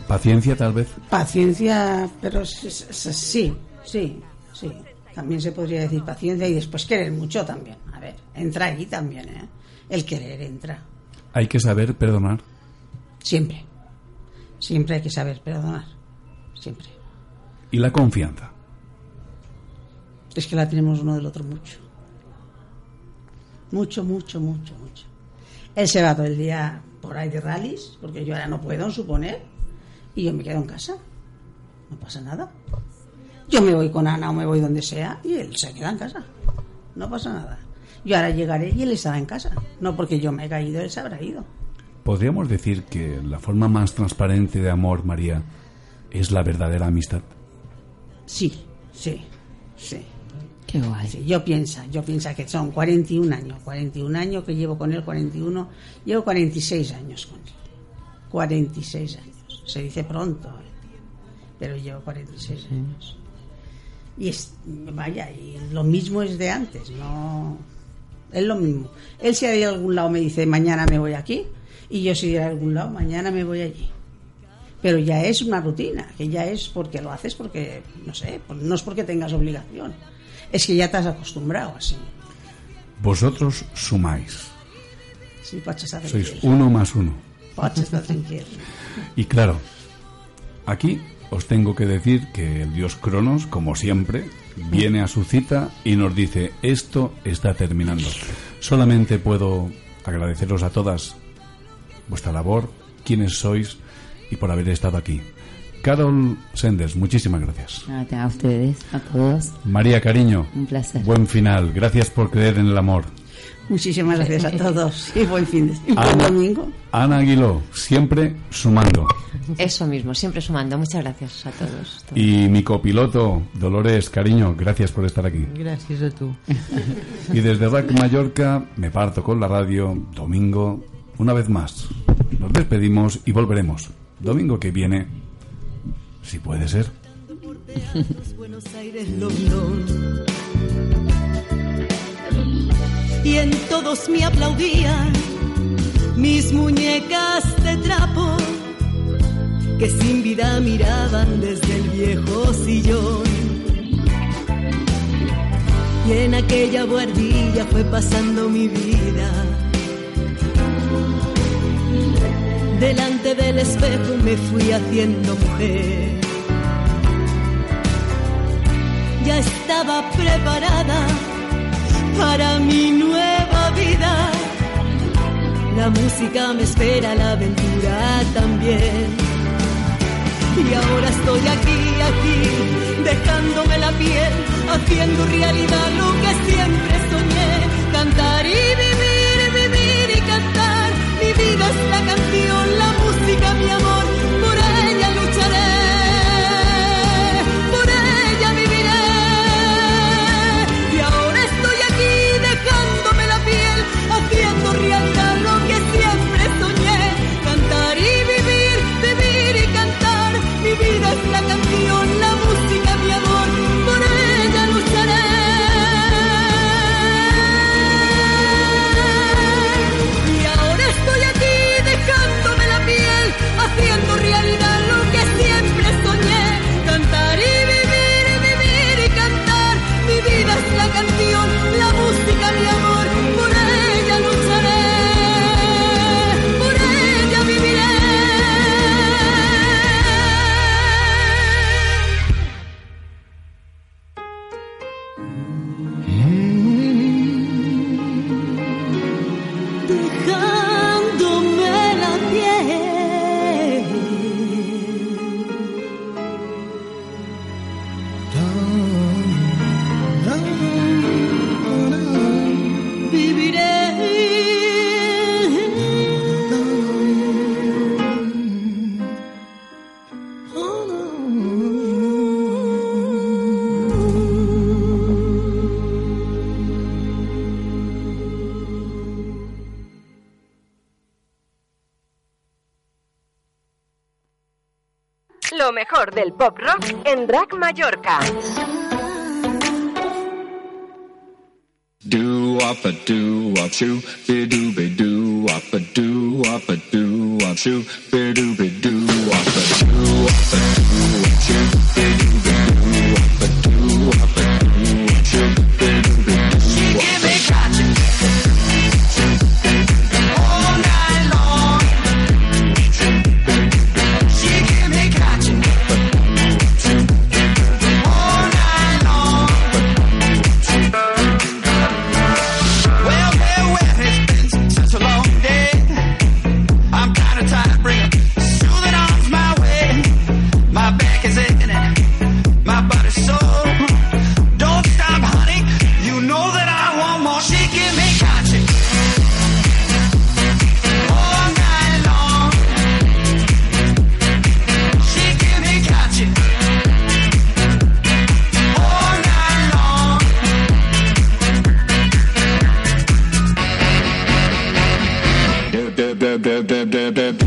Paciencia, tal vez. Paciencia, pero sí, sí, sí. También se podría decir paciencia y después querer mucho también. A ver, entra allí también, ¿eh? El querer entra. Hay que saber perdonar. Siempre. Siempre hay que saber perdonar. Siempre. ¿Y la confianza? Es que la tenemos uno del otro mucho. Mucho, mucho, mucho, mucho. Él se va todo el día por ahí de rallies, porque yo ahora no puedo, suponer, y yo me quedo en casa. No pasa nada. Yo me voy con Ana o me voy donde sea y él se queda en casa. No pasa nada. Yo ahora llegaré y él estará en casa. No porque yo me he caído, él se habrá ido. ¿Podríamos decir que la forma más transparente de amor, María, es la verdadera amistad? Sí, sí, sí. Qué guay. Sí, yo pienso, yo pienso que son cuarenta y un años, cuarenta y un años que llevo con él, cuarenta y uno, llevo cuarenta y seis años con él. cuarenta y seis años, se dice pronto, ¿eh? Pero llevo cuarenta y seis años. Y es, vaya, y lo mismo es de antes, no... Es lo mismo. Él si de algún lado me dice, mañana me voy aquí... Y yo si de algún lado, mañana me voy allí. pero ya es una rutina, que ya es porque lo haces porque, no sé, no es porque tengas obligación, es que ya te has acostumbrado así. Vosotros sumáis. Sí, pots estar tranquil. Sois uno más uno. Pots estar tranquil. Y claro, aquí os tengo que decir que el dios Cronos, como siempre, viene a su cita y nos dice: esto está terminando. Solamente puedo agradeceros a todas vuestra labor, quiénes sois y por haber estado aquí. Carol Sanders, muchísimas gracias. A ustedes, a todos. María, cariño. Un placer. Buen final. Gracias por creer en el amor. Muchísimas gracias a todos y buen fin de semana. Ana, domingo. Ana Aguiló, siempre sumando. Eso mismo, siempre sumando. Muchas gracias a todos. todos. Y mi copiloto, Dolores, cariño, gracias por estar aquí. Gracias a tú. Y desde R A C Mallorca, me parto con la radio, domingo, una vez más. Nos despedimos y volveremos. Domingo que viene, si puede ser. Buenos Aires, y en todos me aplaudían mis muñecas de trapo que sin vida miraban desde el viejo sillón. Y en aquella buhardilla fue pasando mi vida. Delante del espejo me fui haciendo mujer. Ya estaba preparada para mi nueva vida. La música me espera, la aventura también. Y ahora estoy aquí, aquí, dejándome la piel, haciendo realidad lo que siempre soñé. Cantar y vivir, vivir y cantar. Mi vida es la canción, la música, mi amor. Por ella lucharé. Del pop rock en R A C Mallorca. Do up a do up shoe, be do be do up a do up a do up shoe, be do be do up a do up a do up shoe, be do be do up a do up a do up shoe, be do be do. She give me gotcha. Beb, beb, beb, beb, beb.